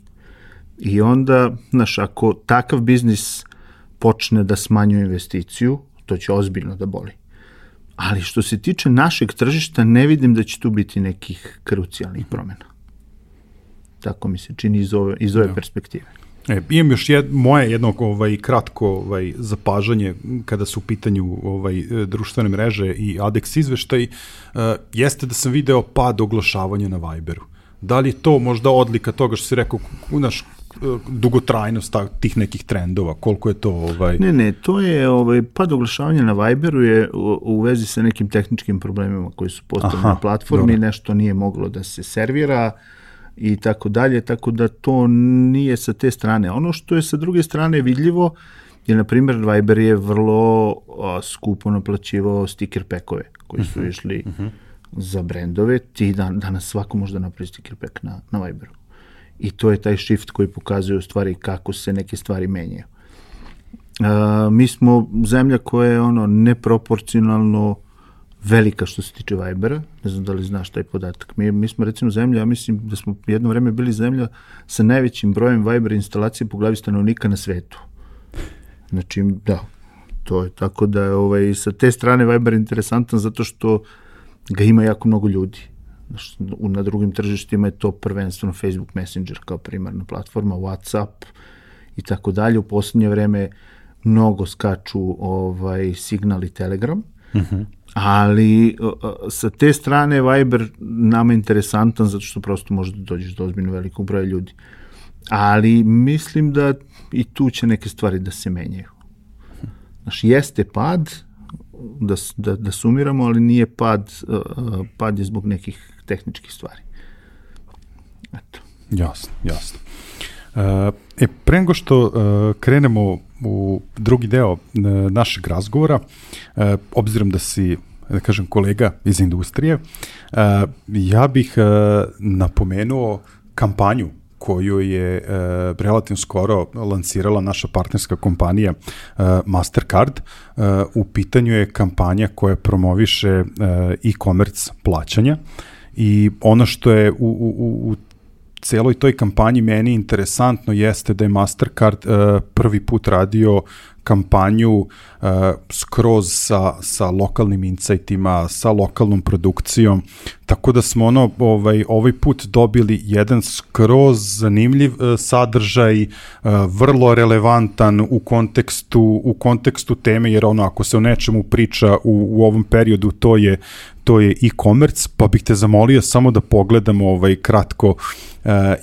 I onda, znaš, ako takav biznis počne da smanjuje investiciju, to će ozbiljno da boli. Ali što se tiče našeg tržišta, ne vidim da će tu biti nekih krucijalnih promjena. Tako mi se čini iz ove perspektive. Imam još moje jedno kratko zapažanje kada su u pitanju društvene mreže i ADEX izveštaj, jeste da sam video pad oglašavanja na Viberu. Da li je to možda odlika toga što si rekao, naš dugotrajnost tih nekih trendova, koliko je to... Ne, to je pad oglašavanja na Viberu je u vezi sa nekim tehničkim problemima koji su postali na platformi, nešto nije moglo da se servira, i tako dalje, tako da to nije sa te strane. Ono što je sa druge strane vidljivo je, na primjer, Viber je vrlo skupo naplaćivao sticker packove koji su išli za brendove. Ti danas svako može da napravi sticker pack na Viberu. I to je taj shift koji pokazuje u stvari kako se neke stvari menjaju. Mi smo zemlja koja je neproporcionalno velika što se tiče Vibera, ne znam da li znaš taj podatak. Mi smo recimo zemlja, ja mislim da smo jedno vreme bili zemlja sa najvećim brojem Viber instalacije po glavi stanovnika na svetu. Znači, da, to je tako da je sa te strane Viber interesantan zato što ga ima jako mnogo ljudi. Na drugim tržištima je to prvenstveno Facebook Messenger kao primarna platforma, WhatsApp i tako dalje. U poslednje vreme mnogo skaču Signal i Telegram. Ali sa te strane Viber nama je interesantan zato što prosto možda dođeš do ozbiljno velikog broja ljudi. Ali mislim da i tu će neke stvari da se menjaju. Znaš, jeste pad, da sumiramo, ali nije pad je zbog nekih tehničkih stvari. Eto. Jasno. Pre nego što krenemo u drugi deo našeg razgovora, obzirom da si, da kažem, kolega iz industrije, ja bih napomenuo kampanju koju je relativno skoro lansirala naša partnerska kompanija Mastercard. U pitanju je kampanja koja promoviše e-commerce plaćanja i ono što je u celoj toj kampanji meni interesantno jeste da je Mastercard prvi put radio kampanju skroz sa lokalnim insightima, sa lokalnom produkcijom, tako da smo ovaj put dobili jedan skroz zanimljiv sadržaj, vrlo relevantan u kontekstu teme, jer ako se o nečemu priča u ovom periodu, to je e-commerce, pa bih te zamolio samo da pogledamo kratko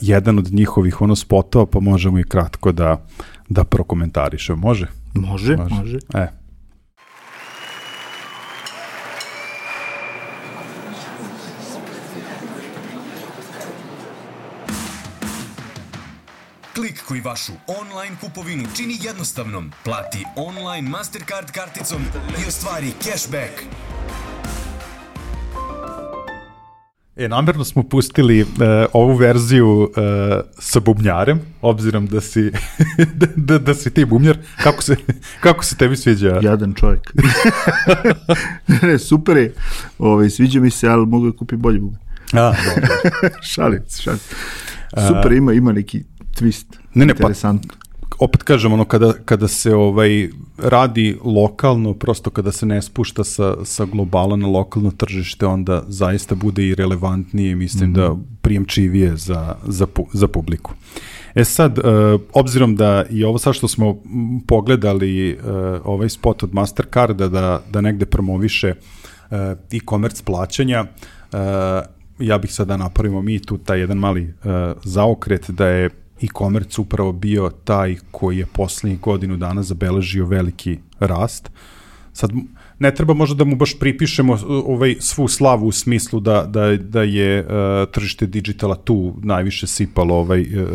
jedan od njihovih spotova, pa možemo i kratko da prokomentarišemo. Može? Može. Klik koji vašu online kupovinu čini jednostavnom. Plati online Mastercard karticom i ostvari cashback. Namerno smo pustili ovu verziju sa bubnjarem, obzirom da si, da si ti bubnjar. Kako se tebi sviđa? Jadan čovjek. Ne, super je. Sviđa mi se, ali mogu da kupim bolje bubnje. A, dobro. Šalim. Super, ima neki twist. Ne, interesantno. Pa, opet kažem, kada se radi lokalno, prosto kada se ne spušta sa globala na lokalno tržište, onda zaista bude i relevantnije, mislim da prijemčivije za publiku. Sad, obzirom da i ovo sad što smo pogledali ovaj spot od Mastercarda da negde promoviše e-commerce plaćanja, ja bih sada napravimo mi tu taj jedan mali zaokret da je e-commerce upravo bio taj koji je poslednjih godinu dana zabeležio veliki rast. Sad ne treba možda da mu baš pripišemo svu slavu u smislu da je tržište digitala tu najviše sipalo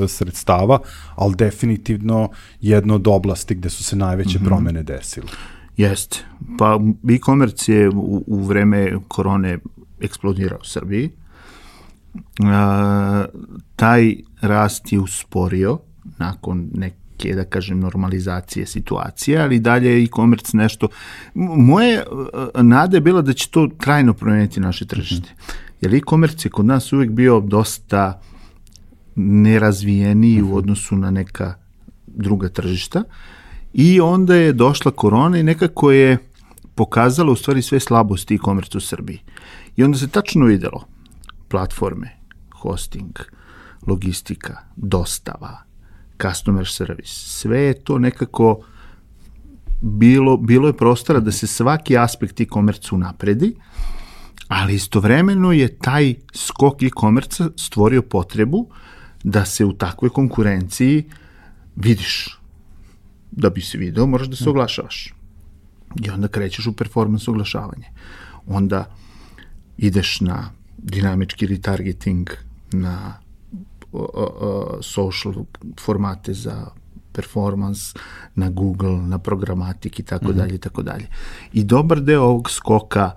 sredstava, ali definitivno jedno od oblasti gde su se najveće promene desile. Jeste. Pa e-commerce je u vreme korone eksplodira u Srbiji. Taj rast je usporio nakon neke, da kažem, normalizacije situacije, ali dalje je e-commerce nešto. Moje nade je bila da će to trajno promijeniti naše tržište, jer e-commerce je kod nas uvijek bio dosta nerazvijeniji u odnosu na neka druga tržišta i onda je došla korona i nekako je pokazala u stvari sve slabosti e-commerce u Srbiji. I onda se tačno videlo platforme, hosting, logistika, dostava, customer service, sve je to nekako bilo je prostora da se svaki aspekt e-commerce unapredi, ali istovremeno je taj skok e-commerce stvorio potrebu da se u takvoj konkurenciji vidiš. Da bi se video, moraš da se oglašavaš. I onda krećeš u performance oglašavanje. Onda ideš na dinamički retargeting, na social formate za performance, na Google, na programatik i tako dalje i tako dalje. I dobar deo ovog skoka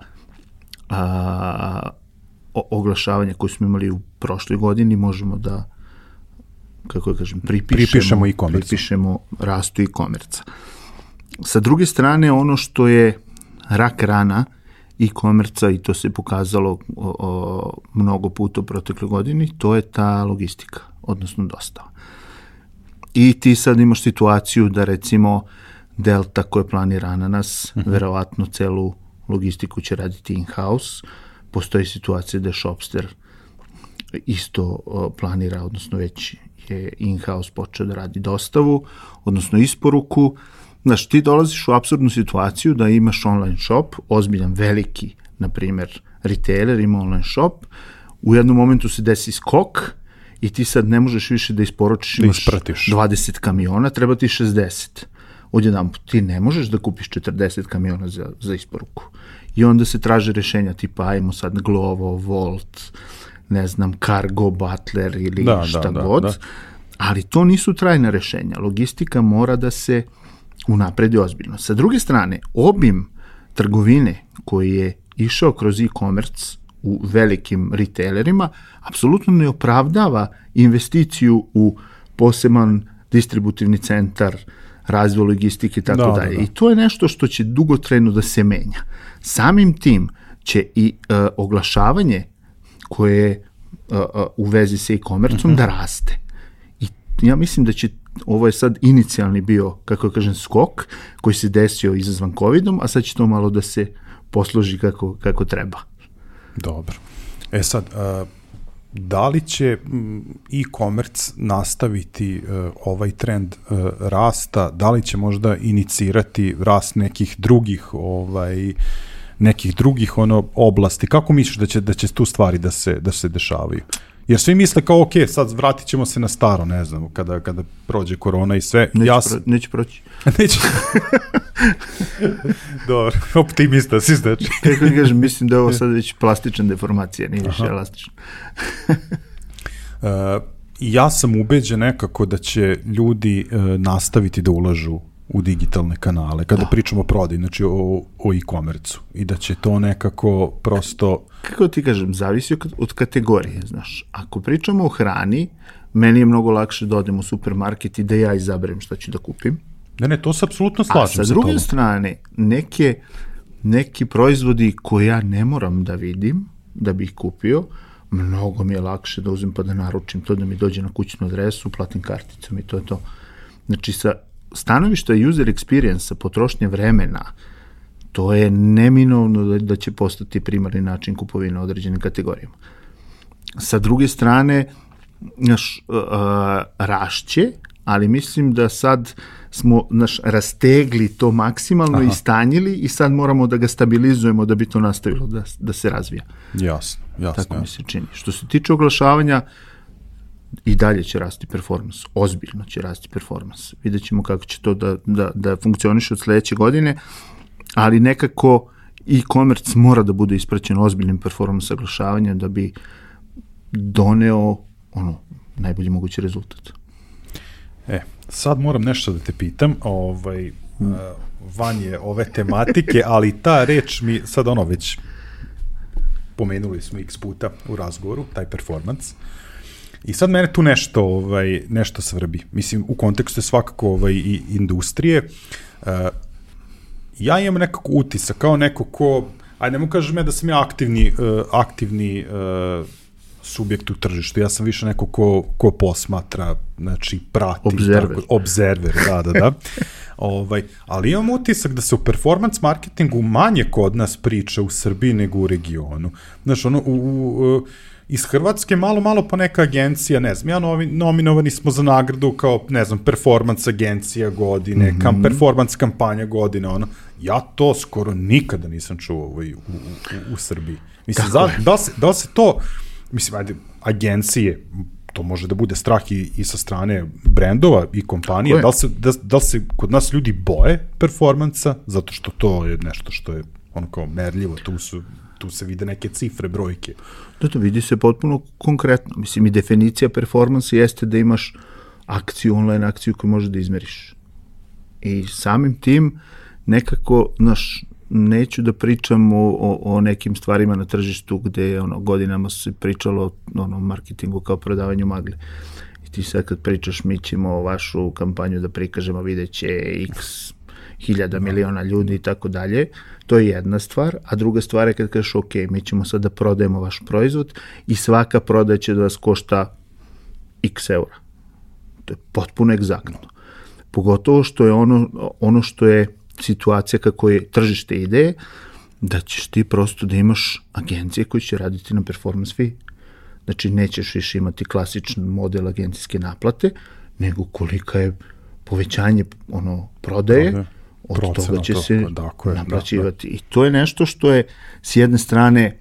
oglašavanja koje smo imali u prošloj godini možemo da, kako da kažem, pripišemo rastu e-commerce. Sa druge strane, ono što je rak rana e-commerce, i to se pokazalo mnogo puta u protekloj godini, to je ta logistika, odnosno dostava. I ti sad imaš situaciju da, recimo, Delta koja planira Ananas, verovatno celu logistiku će raditi in-house. Postoji situacija da Shopster isto planira, odnosno već je in-house počeo da radi dostavu, odnosno isporuku. Znači, ti dolaziš u apsurdnu situaciju da imaš online shop, ozbiljan, veliki, na primjer, retailer ima online shop, u jednom momentu se desi skok i ti sad ne možeš više da isporučiš, imaš 20 kamiona, treba ti 60. Odjedan, ti ne možeš da kupiš 40 kamiona za isporuku. I onda se traže rešenja tipa, ajmo sad Glovo, Volt, ne znam, Cargo, Butler ili šta god. Ali to nisu trajna rešenja. Logistika mora da se unapredi ozbiljno. Sa druge strane, obim trgovine koji je išao kroz e-commerce u velikim retailerima apsolutno ne opravdava investiciju u poseban distributivni centar, razvoj logistike i tako dalje. I to je nešto što će dugotrajno da se menja. Samim tim će i oglašavanje koje je u vezi sa e-commerceom da raste. I ja mislim da će, ovo je sad inicijalni bio, kako kažem, skok koji se desio izazvan COVID-om, a sad će to malo da se posloži kako treba. Dobro. Sad, da li će e-commerce nastaviti ovaj trend rasta? Da li će možda inicirati rast nekih drugih oblasti? Kako misliš da će tu stvari da se dešavaju? Jer svi misle kao, ok, sad vratit ćemo se na staro, ne znam, kada prođe korona i sve. Neće proći. Neće. Dobro, optimista si, znači. Kako ti kažem, mislim da je ovo sad već plastična deformacija, nije više elastična. ja sam ubeđen nekako da će ljudi nastaviti da ulažu u digitalne kanale, kada pričamo o prodaji, znači o e-commerce-u, i da će to nekako prosto... Kako ti kažem, zavisi od kategorije, znaš. Ako pričamo o hrani, meni je mnogo lakše da odem u supermarket i da ja izaberem šta ću da kupim. Ne, to se apsolutno slažem sa tobom. A sa druge strane, neki proizvodi koje ja ne moram da vidim, da bih kupio, mnogo mi je lakše da uzmem pa da naručim to, da mi dođe na kućnu adresu, platim karticom i to je to. Znači, sa stanovišta user experience, potrošnje vremena, to je neminovno da će postati primarni način kupovine određenim kategorijama. Sa druge strane, rašće, ali mislim da sad smo rastegli to maksimalno i stanjili i sad moramo da ga stabilizujemo da bi to nastavilo da se razvija. Jasno. Tako mi se čini. Što se tiče oglašavanja, i dalje će rasti performans, ozbiljno će rasti performans. Vidjet ćemo kako će to da funkcioniše od sledeće godine, ali nekako e-commerce mora da bude ispraćen ozbiljnim performans oglašavanja da bi doneo najbolji mogući rezultat. Sad moram nešto da te pitam, van je ove tematike, ali ta reč mi, sad već pomenuli smo x puta u razgovoru, taj performans, i sad mene tu nešto svrbi. Mislim, u kontekstu je svakako i industrije. Ja imam nekako utisak, kao neko ko, ne mogu kažem da sam ja aktivni subjekt u tržištu. Ja sam više neko ko posmatra, znači prati. Observer, da. Ali imam utisak da se u performance marketingu manje kod nas priča u Srbiji nego u regionu. Znaš, iz Hrvatske malo po neka agencija, ne znam, nominovani smo za nagradu kao, ne znam, performance agencija godine, performance kampanja godine, ja to skoro nikada nisam čuo u Srbiji. Mislim, da li se to, mislim, agencije, to može da bude strah i sa strane brendova i kompanije, da li se kod nas ljudi boje performansa, zato što to je nešto što je kao merljivo, tu se vide neke cifre, brojke. To vidi se potpuno konkretno. Mislim, i definicija performansa jeste da imaš online akciju koju možeš da izmeriš. I samim tim nekako, neću da pričam o nekim stvarima na tržištu gde godinama se pričalo o marketingu kao prodavanju magle. I ti sad kad pričaš, mi ćemo vašu kampanju da prikažemo, videće x hiljada miliona ljudi i tako dalje. To je jedna stvar, a druga stvar je kad kažeš ok, mi ćemo sad da prodajemo vaš proizvod i svaka prodaja će da vas košta x eura. To je potpuno egzaktno. Pogotovo što je ono što je situacija kako je tržište ideje, da ćeš ti prosto da imaš agencije koje će raditi na performance fee. Znači, nećeš više imati klasičan model agencijske naplate, nego kolika je povećanje prodaje, od toga će se naplaćivati. I to je nešto što je s jedne strane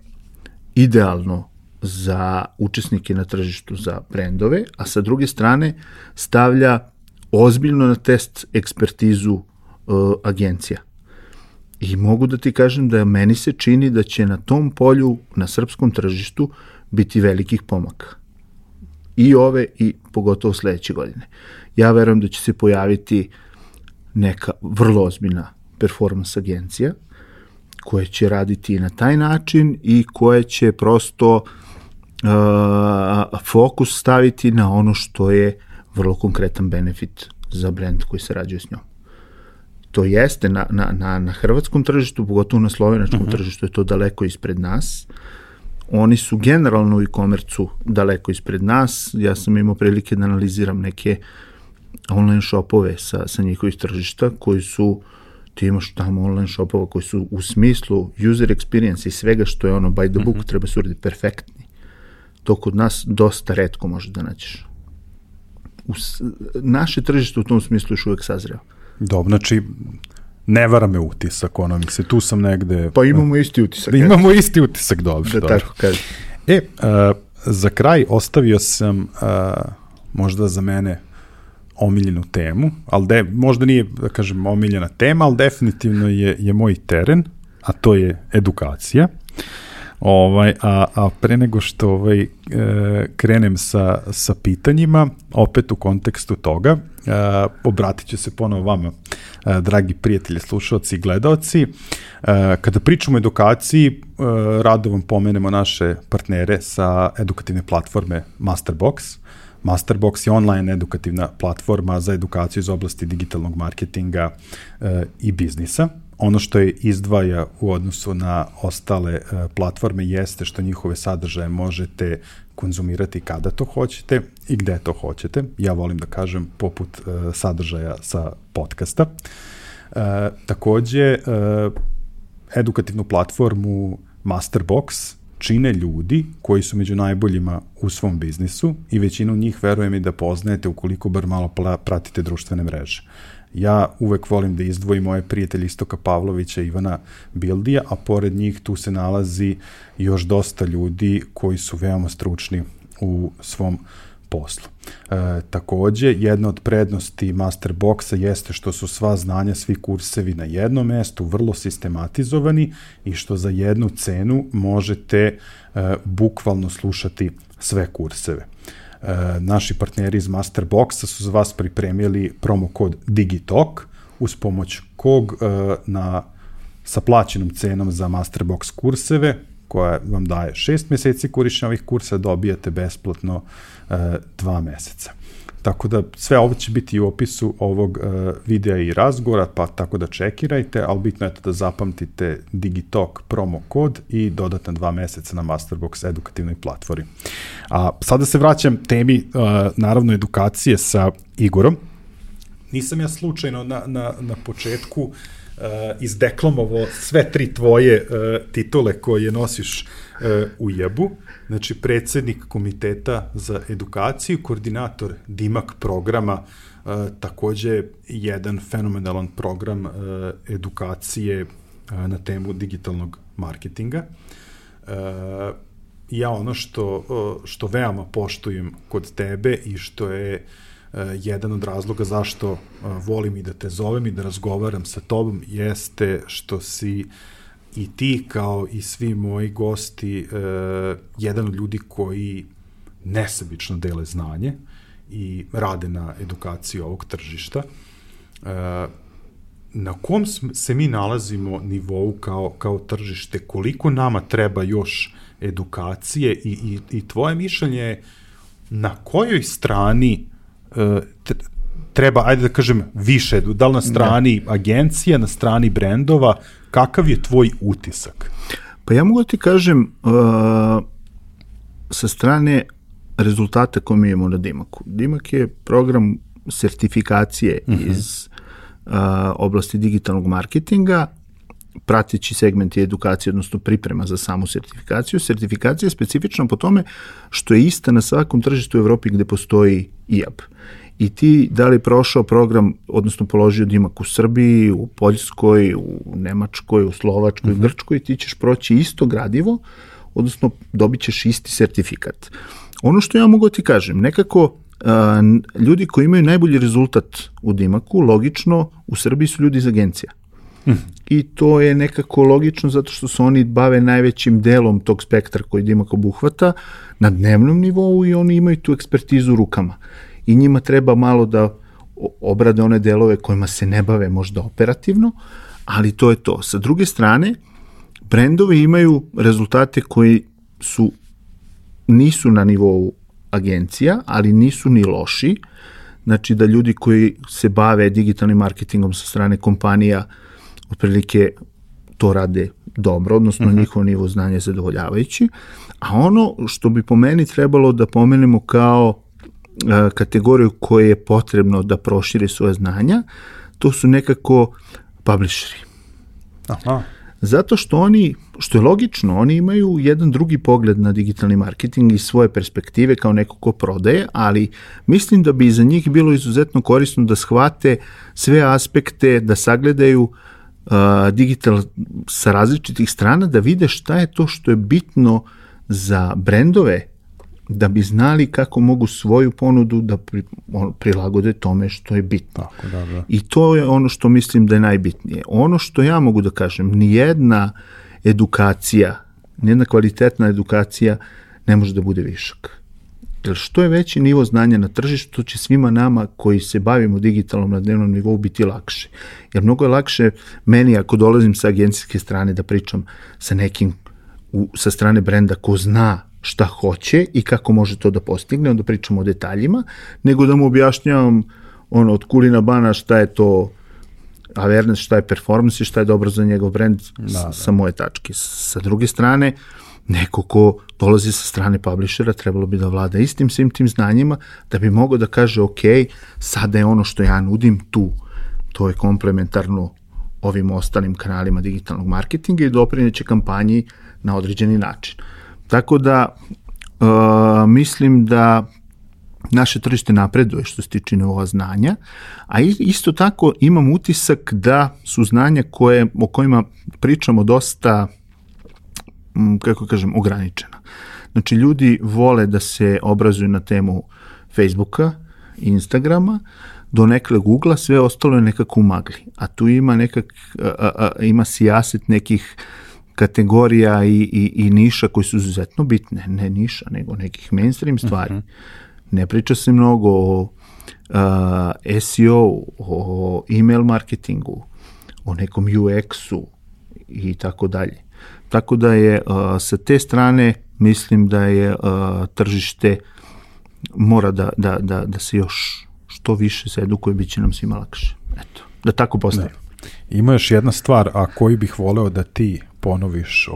idealno za učesnike na tržištu, za brendove, a sa druge strane stavlja ozbiljno na test ekspertizu agencija. I mogu da ti kažem da meni se čini da će na tom polju, na srpskom tržištu, biti velikih pomaka. I ove i pogotovo sledeće godine. Ja verujem da će se pojaviti neka vrlo ozbiljna performance agencija koja će raditi na taj način i koja će prosto fokus staviti na ono što je vrlo konkretan benefit za brend koji sarađuje s njom. To jeste na hrvatskom tržištu, pogotovo na slovenačkom tržištu je to daleko ispred nas. Oni su generalno u e-commerce-u daleko ispred nas. Ja sam imao prilike da analiziram neke online shopove sa njihovih tržišta koji su, ti imaš tamo online shopova koji su u smislu user experience i svega što je by the book, treba se uraditi perfektni. To kod nas dosta retko možeš da naćeš. Naše tržište u tom smislu još uvek sazreo. Dobro, znači ne vara me utisak, tu sam negde... Pa imamo isti utisak. Da, imamo isti utisak, dobro. Da, tako kažem. Za kraj ostavio sam možda za mene omiljenu temu, ali možda nije, da kažem, omiljena tema, ali definitivno je moj teren, a to je edukacija. A pre nego što krenem sa pitanjima, opet u kontekstu toga, obratit ću se ponovo vama, dragi prijatelji, slušalci i gledaoci. Kada pričamo o edukaciji, rado vam pomenemo naše partnere sa edukativne platforme Masterbox. Masterbox je online edukativna platforma za edukaciju iz oblasti digitalnog marketinga i biznisa. Ono što je izdvaja u odnosu na ostale platforme jeste što njihove sadržaje možete konzumirati kada to hoćete i gde to hoćete. Ja volim da kažem poput sadržaja sa podcasta. Takođe, edukativnu platformu Masterbox čine ljudi koji su među najboljima u svom biznisu i većinu njih verujem i da poznajete ukoliko bar malo pratite društvene mreže. Ja uvek volim da izdvojim moje prijatelje Istoka Pavlovića i Ivana Bildija, a pored njih tu se nalazi još dosta ljudi koji su veoma stručni u svom poslu. Takođe, jedna od prednosti Masterboxa jeste što su sva znanja, svi kursevi na jednom mestu, vrlo sistematizovani i što za jednu cenu možete bukvalno slušati sve kurseve. Naši partneri iz Masterboxa su za vas pripremili promo kod DigiTalk, uz pomoć kog sa plaćenom cenom za Masterbox kurseve, koja vam daje 6 meseci korišćenja ovih kursa, dobijate besplatno 2 meseca. Tako da sve ovo će biti u opisu ovog videa i razgovora, pa tako da čekirajte, ali bitno je to da zapamtite DigiTalk promo kod i dodatna 2 meseca na Masterbox edukativnoj platformi. A sada se vraćam temi, naravno, edukacije sa Igorom. Nisam ja slučajno na početku izdeklamovao sve tri tvoje titule koje nosiš u Jebu. Znači, predsednik Komiteta za edukaciju, koordinator DIMAQ programa, takođe jedan fenomenalan program edukacije na temu digitalnog marketinga. Ja ono što veoma poštujem kod tebe i što je jedan od razloga zašto volim i da te zovem i da razgovaram sa tobom jeste što si i ti, kao i svi moji gosti, jedan od ljudi koji nesebično dele znanje i rade na edukaciji ovog tržišta. Na kom se mi nalazimo nivou kao tržište? Koliko nama treba još edukacije? I tvoje mišljenje je na kojoj strani treba, ajde da kažem, više, da li na strani agencije, na strani brendova, kakav je tvoj utisak? Pa ja mogu ti kažem sa strane rezultata koje mi imamo na DIMAQ-u. DIMAQ je program sertifikacije iz oblasti digitalnog marketinga, prateći segment je edukacija, odnosno priprema za samu sertifikaciju. Sertifikacija je specifična po tome što je ista na svakom tržištu u Evropi gde postoji IAB. I ti da li prošao program, odnosno položio DIMAQ u Srbiji, u Poljskoj, u Nemačkoj, u Slovačkoj, u Grčkoj, ti ćeš proći isto gradivo, odnosno dobit ćeš isti sertifikat. Ono što ja mogu ti kažem, nekako ljudi koji imaju najbolji rezultat u DIMAQ-u, logično, u Srbiji su ljudi iz agencija. I to je nekako logično zato što se oni bave najvećim delom tog spektra koji DIMAQ obuhvata na dnevnom nivou i oni imaju tu ekspertizu u rukama. I njima treba malo da obrade one delove kojima se ne bave možda operativno, ali to je to. Sa druge strane, brendovi imaju rezultate koji nisu na nivou agencija, ali nisu ni loši. Znači da ljudi koji se bave digitalnim marketingom sa strane kompanija otprilike to rade dobro, odnosno njihov nivo znanja je zadovoljavajući. A ono što bi po meni trebalo da pomenemo kao kategoriju koje je potrebno da proširi svoje znanja, to su nekako publisheri. Aha. Zato što oni, što je logično, oni imaju jedan drugi pogled na digitalni marketing i svoje perspektive kao neko ko prodaje, ali mislim da bi za njih bilo izuzetno korisno da shvate sve aspekte, da sagledaju digital sa različitih strana, da vide šta je to što je bitno za brendove, da bi znali kako mogu svoju ponudu da prilagode tome što je bitno. Tako, da. I to je ono što mislim da je najbitnije. Ono što ja mogu da kažem, nijedna edukacija nijedna kvalitetna edukacija ne može da bude višak. Jer što je veći nivo znanja na tržištu, to će svima nama koji se bavimo digitalnom na dnevnom nivou biti lakše. Jer mnogo je lakše meni ako dolazim sa agencijske strane da pričam sa nekim sa strane brenda ko zna šta hoće i kako može to da postigne, onda pričamo o detaljima, nego da mu objašnjavam od kulina bana šta je to awareness, šta je performance i šta je dobro za njegov brend sa moje tačke. Sa druge strane, neko ko dolazi sa strane publishera trebalo bi da vlada istim svim tim znanjima da bi mogao da kaže ok, sada je ono što ja nudim tu, to je komplementarno ovim ostalim kanalima digitalnog marketinga i doprineće kampanji na određeni način. Tako da mislim da naše tržište napreduje što se tiče nivoa znanja, a isto tako imam utisak da su znanja o kojima pričamo dosta, kako kažem, ograničena. Znači, ljudi vole da se obrazuju na temu Facebooka, Instagrama, do nekle Googlea, sve ostalo je nekako u magli. A tu ima ima sijaset nekih kategorija i niša koji su izuzetno bitne. Ne niša, nego nekih mainstream stvari. Uh-huh. Ne priča se mnogo o SEO, o email marketingu, o nekom UX-u i tako dalje. Tako da je sa te strane mislim da je tržište mora da se još što više se edukuje, bit će nam svima lakše. Eto, da tako postavim. Ima još jedna stvar, a koju bih voleo da ti ponoviš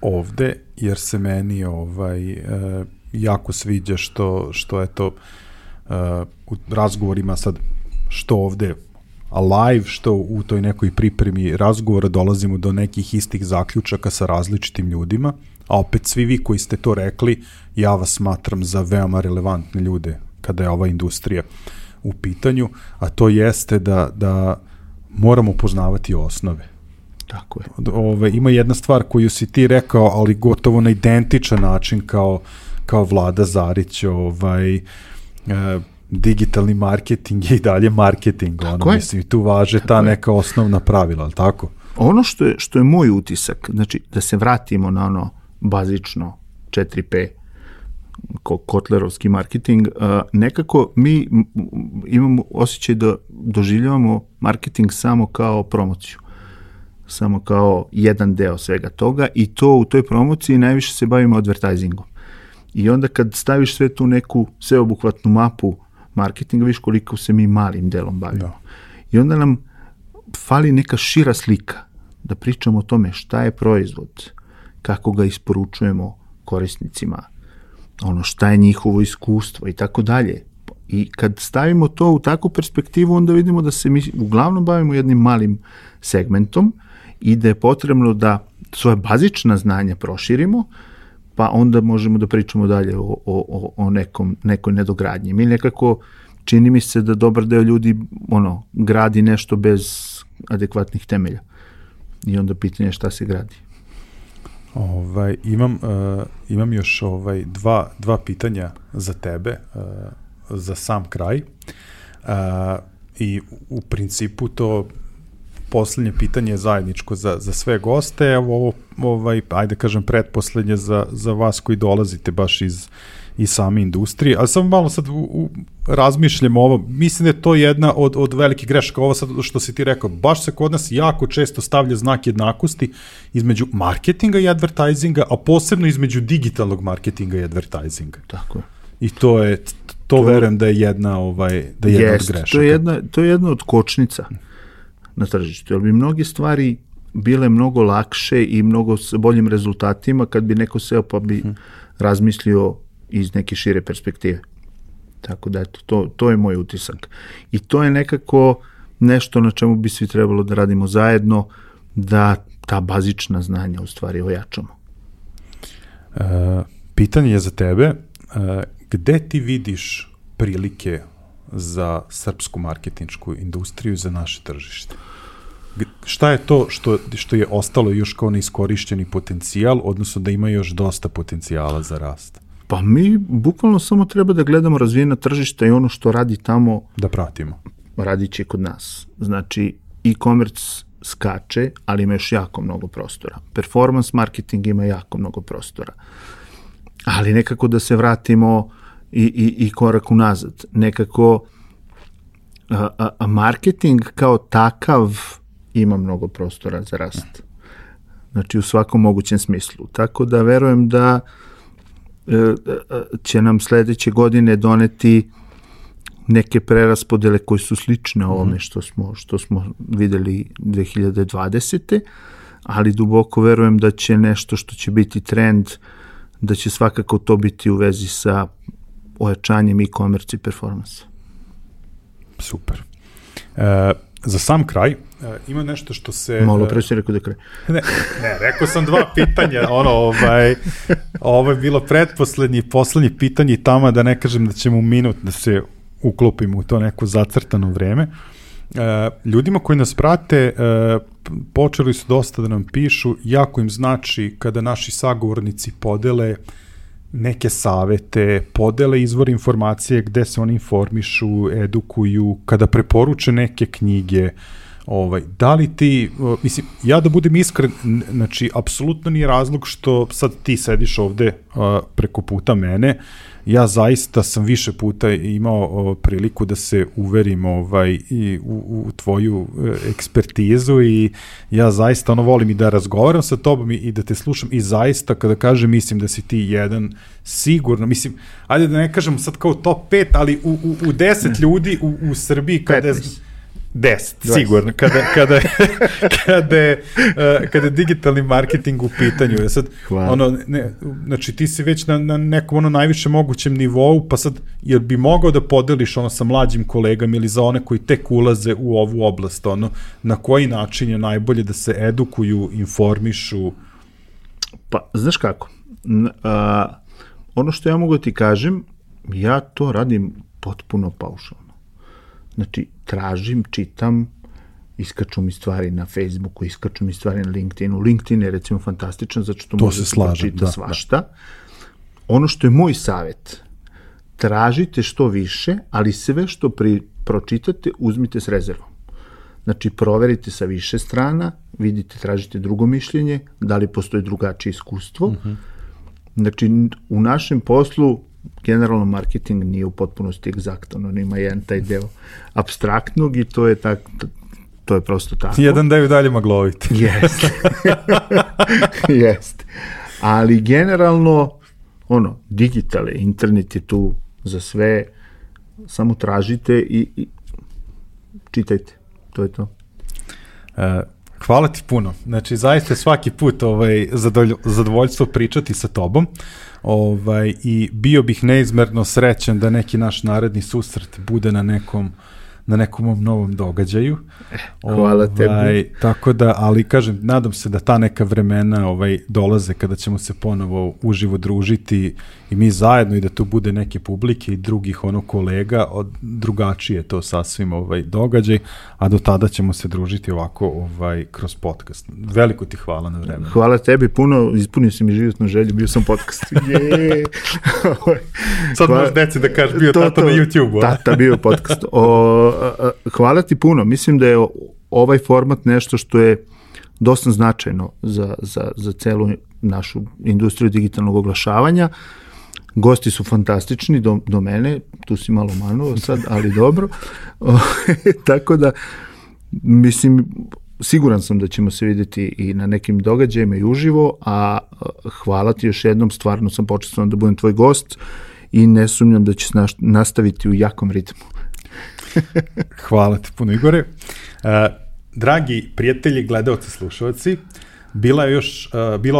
ovde, jer se meni jako sviđa što eto u razgovorima sad što ovde live, što u toj nekoj pripremi razgovora dolazimo do nekih istih zaključaka sa različitim ljudima, a opet svi vi koji ste to rekli, ja vas smatram za veoma relevantne ljude kada je ova industrija u pitanju, a to jeste da moramo poznavati osnove. Tako je. Ima jedna stvar koju si ti rekao, ali gotovo na identičan način kao Vlada Zarić, digitalni marketing je i dalje marketing, mislim, tu važe ta neka osnovna pravila, ali tako? Ono što je moj utisak, znači da se vratimo na ono bazično 4P, kotlerovski marketing, nekako mi imamo osjećaj da doživljavamo marketing samo kao promociju, samo kao jedan deo svega toga i to u toj promociji najviše se bavimo advertisingom. I onda kad staviš sve tu neku sveobuhvatnu mapu marketinga, viš koliko se mi malim delom bavimo. Da. I onda nam fali neka šira slika da pričamo o tome šta je proizvod, kako ga isporučujemo korisnicima, šta je njihovo iskustvo i tako dalje. I kad stavimo to u takvu perspektivu, onda vidimo da se mi uglavnom bavimo jednim malim segmentom i da je potrebno da svoje bazična znanja proširimo, pa onda možemo da pričamo dalje o nekoj nedogradnji. Mi nekako, čini mi se da dobar deo ljudi gradi nešto bez adekvatnih temelja. I onda pitanje je šta se gradi. Imam još dva pitanja za tebe, za sam kraj. I u principu to poslednje pitanje je zajedničko za sve goste, evo ajde kažem pretposlednje za vas koji dolazite baš iz same industrije, ali samo malo sad razmišljam ovo, mislim da je to jedna od velikih grešaka, ovo sad što si ti rekao, baš se kod nas jako često stavlja znak jednakosti između marketinga i advertisinga, a posebno između digitalnog marketinga i advertisinga. Tako je. I to verujem da je jedna od grešaka. To je jedna od kočnica na tržištu, jer bi mnogi stvari bile mnogo lakše i mnogo s boljim rezultatima kad bi neko seo pa bi razmislio iz neke šire perspektive. Tako da, eto, to je moj utisak. I to je nekako nešto na čemu bi svi trebalo da radimo zajedno, da ta bazična znanja u stvari ojačamo. Pitanje je za tebe, gde ti vidiš prilike za srpsku marketinšku industriju, za naše tržište? Šta je to što je ostalo još kao neiskorišćeni potencijal, odnosno da ima još dosta potencijala za rast? Pa mi bukvalno samo treba da gledamo razvijena tržišta i ono što radi tamo da pratimo. Radit će kod nas. Znači, e-commerce skače, ali ima još jako mnogo prostora. Performance marketing ima jako mnogo prostora. Ali nekako da se vratimo i korak unazad. Nekako marketing kao takav ima mnogo prostora za rast. Znači u svakom mogućem smislu. Tako da verujem da će nam sledeće godine doneti neke preraspodele koje su slične ovome što smo videli 2020. Ali duboko verujem da će nešto što će biti trend, da će svakako to biti u vezi sa ojačanjem e-commerce i performansa. Super. Za sam kraj, ima nešto što se... Malo pre si rekao da kraj. Ne, rekao sam 2 pitanja, ovo je bilo pretposlednje i poslednje pitanje i tamo da ne kažem da ćemo u minut da se uklopimo u to neko zacrtano vreme. Ljudima koji nas prate, počeli su dosta da nam pišu, jako im znači kada naši sagovornici podele neke savete, podele izvor informacije gde se oni informišu, edukuju, kada preporuče neke knjige. Da li ti, mislim, ja da budem iskren, znači, apsolutno nije razlog što sad ti sediš ovde preko puta mene. Ja zaista sam više puta imao priliku da se uverim u tvoju ekspertizu i ja zaista volim i da razgovaram sa tobom i da te slušam i zaista kada kažem mislim da si ti jedan sigurno, mislim, ajde da ne kažem sad kao top 5, ali u 10 ljudi u Srbiji kada je... 10, sigurno, kada je digitalni marketing u pitanju. Sad, znači, ti si već na nekom najviše mogućem nivou, pa sad, jel bi mogao da podeliš sa mlađim kolegama ili za one koji tek ulaze u ovu oblast, na koji način je najbolje da se edukuju, informišu? Pa, znaš kako, ono što ja mogu ti kažem, ja to radim potpuno paušalno. Znači, tražim, čitam, iskaču mi stvari na Facebooku, iskaču mi stvari na LinkedInu. LinkedIn je, recimo, fantastičan, zato što može se pročita svašta. Ono što je moj savjet, tražite što više, ali sve što pročitate uzmite s rezervom. Znači, proverite sa više strana, vidite, tražite drugo mišljenje, da li postoji drugačije iskustvo. Znači, u našem poslu, generalno marketing nije u potpunosti egzaktan, on ima jedan taj deo apstraktnog i to je prosto tako. Jedan deo dalje magloviti. Jeste. Ali generalno, digital je, internet je tu za sve, samo tražite i čitajte, to je to. Hvala ti puno. Znači, zaista svaki put zadovoljstvo pričati sa tobom i bio bih neizmerno srećan da neki naš naredni susret bude na nekom novom događaju. Hvala tebi. Tako da, ali kažem, nadam se da ta neka vremena dolaze kada ćemo se ponovo uživo družiti i mi zajedno i da tu bude neke publike i drugih kolega, drugačije to sasvim događaj, a do tada ćemo se družiti ovako kroz podcast. Veliko ti hvala na vremenu. Hvala tebi puno, ispunio si mi životnu želju, bio sam podcast. Sad možeš deci da kažeš bio tata na YouTube-u. Tata bio podcast. Hvala ti puno, mislim da je ovaj format nešto što je dosta značajno za celu našu industriju digitalnog oglašavanja. Gosti su fantastični do mene, tu si malo manuo sad, ali dobro. Tako da, mislim, siguran sam da ćemo se vidjeti i na nekim događajima i uživo, a hvala ti još jednom, stvarno sam počašćen da budem tvoj gost i ne sumnjam da će nastaviti u jakom ritmu. Hvala ti puno, Igore. Dragi prijatelji, gledaoci, slušalci, bila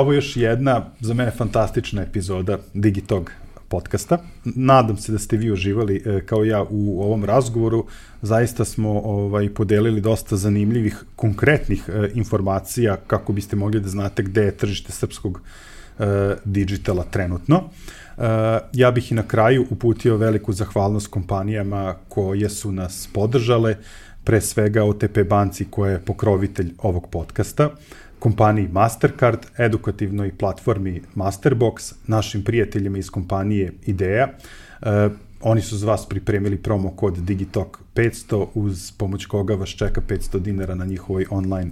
ovo još jedna za mene fantastična epizoda Digitalog podcasta. Nadam se da ste vi uživali kao ja u ovom razgovoru. Zaista smo podelili dosta zanimljivih, konkretnih informacija kako biste mogli da znate gde je tržište srpskog digitala trenutno. Ja bih i na kraju uputio veliku zahvalnost kompanijama koje su nas podržale, pre svega OTP banci koja je pokrovitelj ovog podcasta, kompaniji Mastercard, edukativnoj platformi Masterbox, našim prijateljima iz kompanije Ideja, Oni su za vas pripremili promo kod Digitalk 500 uz pomoć koga vas čeka 500 dinara na njihovoj online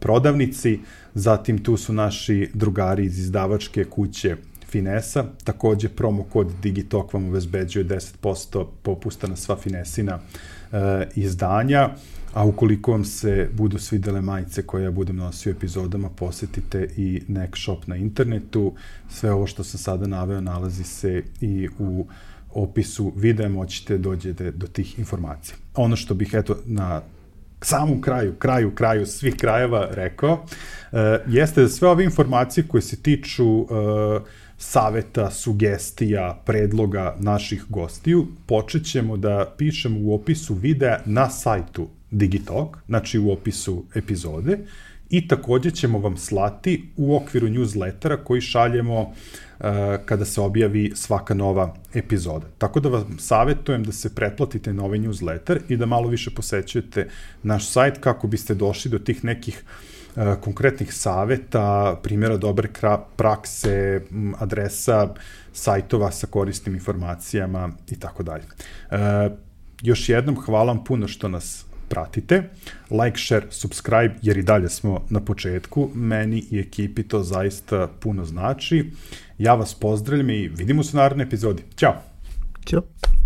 prodavnici. Zatim tu su naši drugari iz izdavačke kuće Finesa. Također promo kod Digitalk vam obezbeđuje 10% popusta na sva Finesina izdanja. A ukoliko vam se budu svidele majice koje ja budem nosio epizodama, posjetite i Nek Shop na internetu. Sve ovo što sam sada naveo nalazi se i u opisu videa, moćete dođete do tih informacija. Ono što bih eto na samom kraju svih krajeva rekao, jeste da sve ove informacije koje se tiču saveta, sugestija, predloga naših gostiju, počet ćemo da pišemo u opisu videa na sajtu Digitalk, znači u opisu epizode, i također ćemo vam slati u okviru newslettera koji šaljemo kada se objavi svaka nova epizoda. Tako da vam savjetujem da se pretplatite na ovaj newsletter i da malo više posećujete naš sajt kako biste došli do tih nekih konkretnih savjeta, primjera dobre prakse, adresa sajtova sa korisnim informacijama i tako dalje. Još jednom hvala vam puno što nas pratite, like, share, subscribe, jer i dalje smo na početku. Meni i ekipi to zaista puno znači. Ja vas pozdravljam i vidimo se u narednoj epizodi. Ćao! Ćao!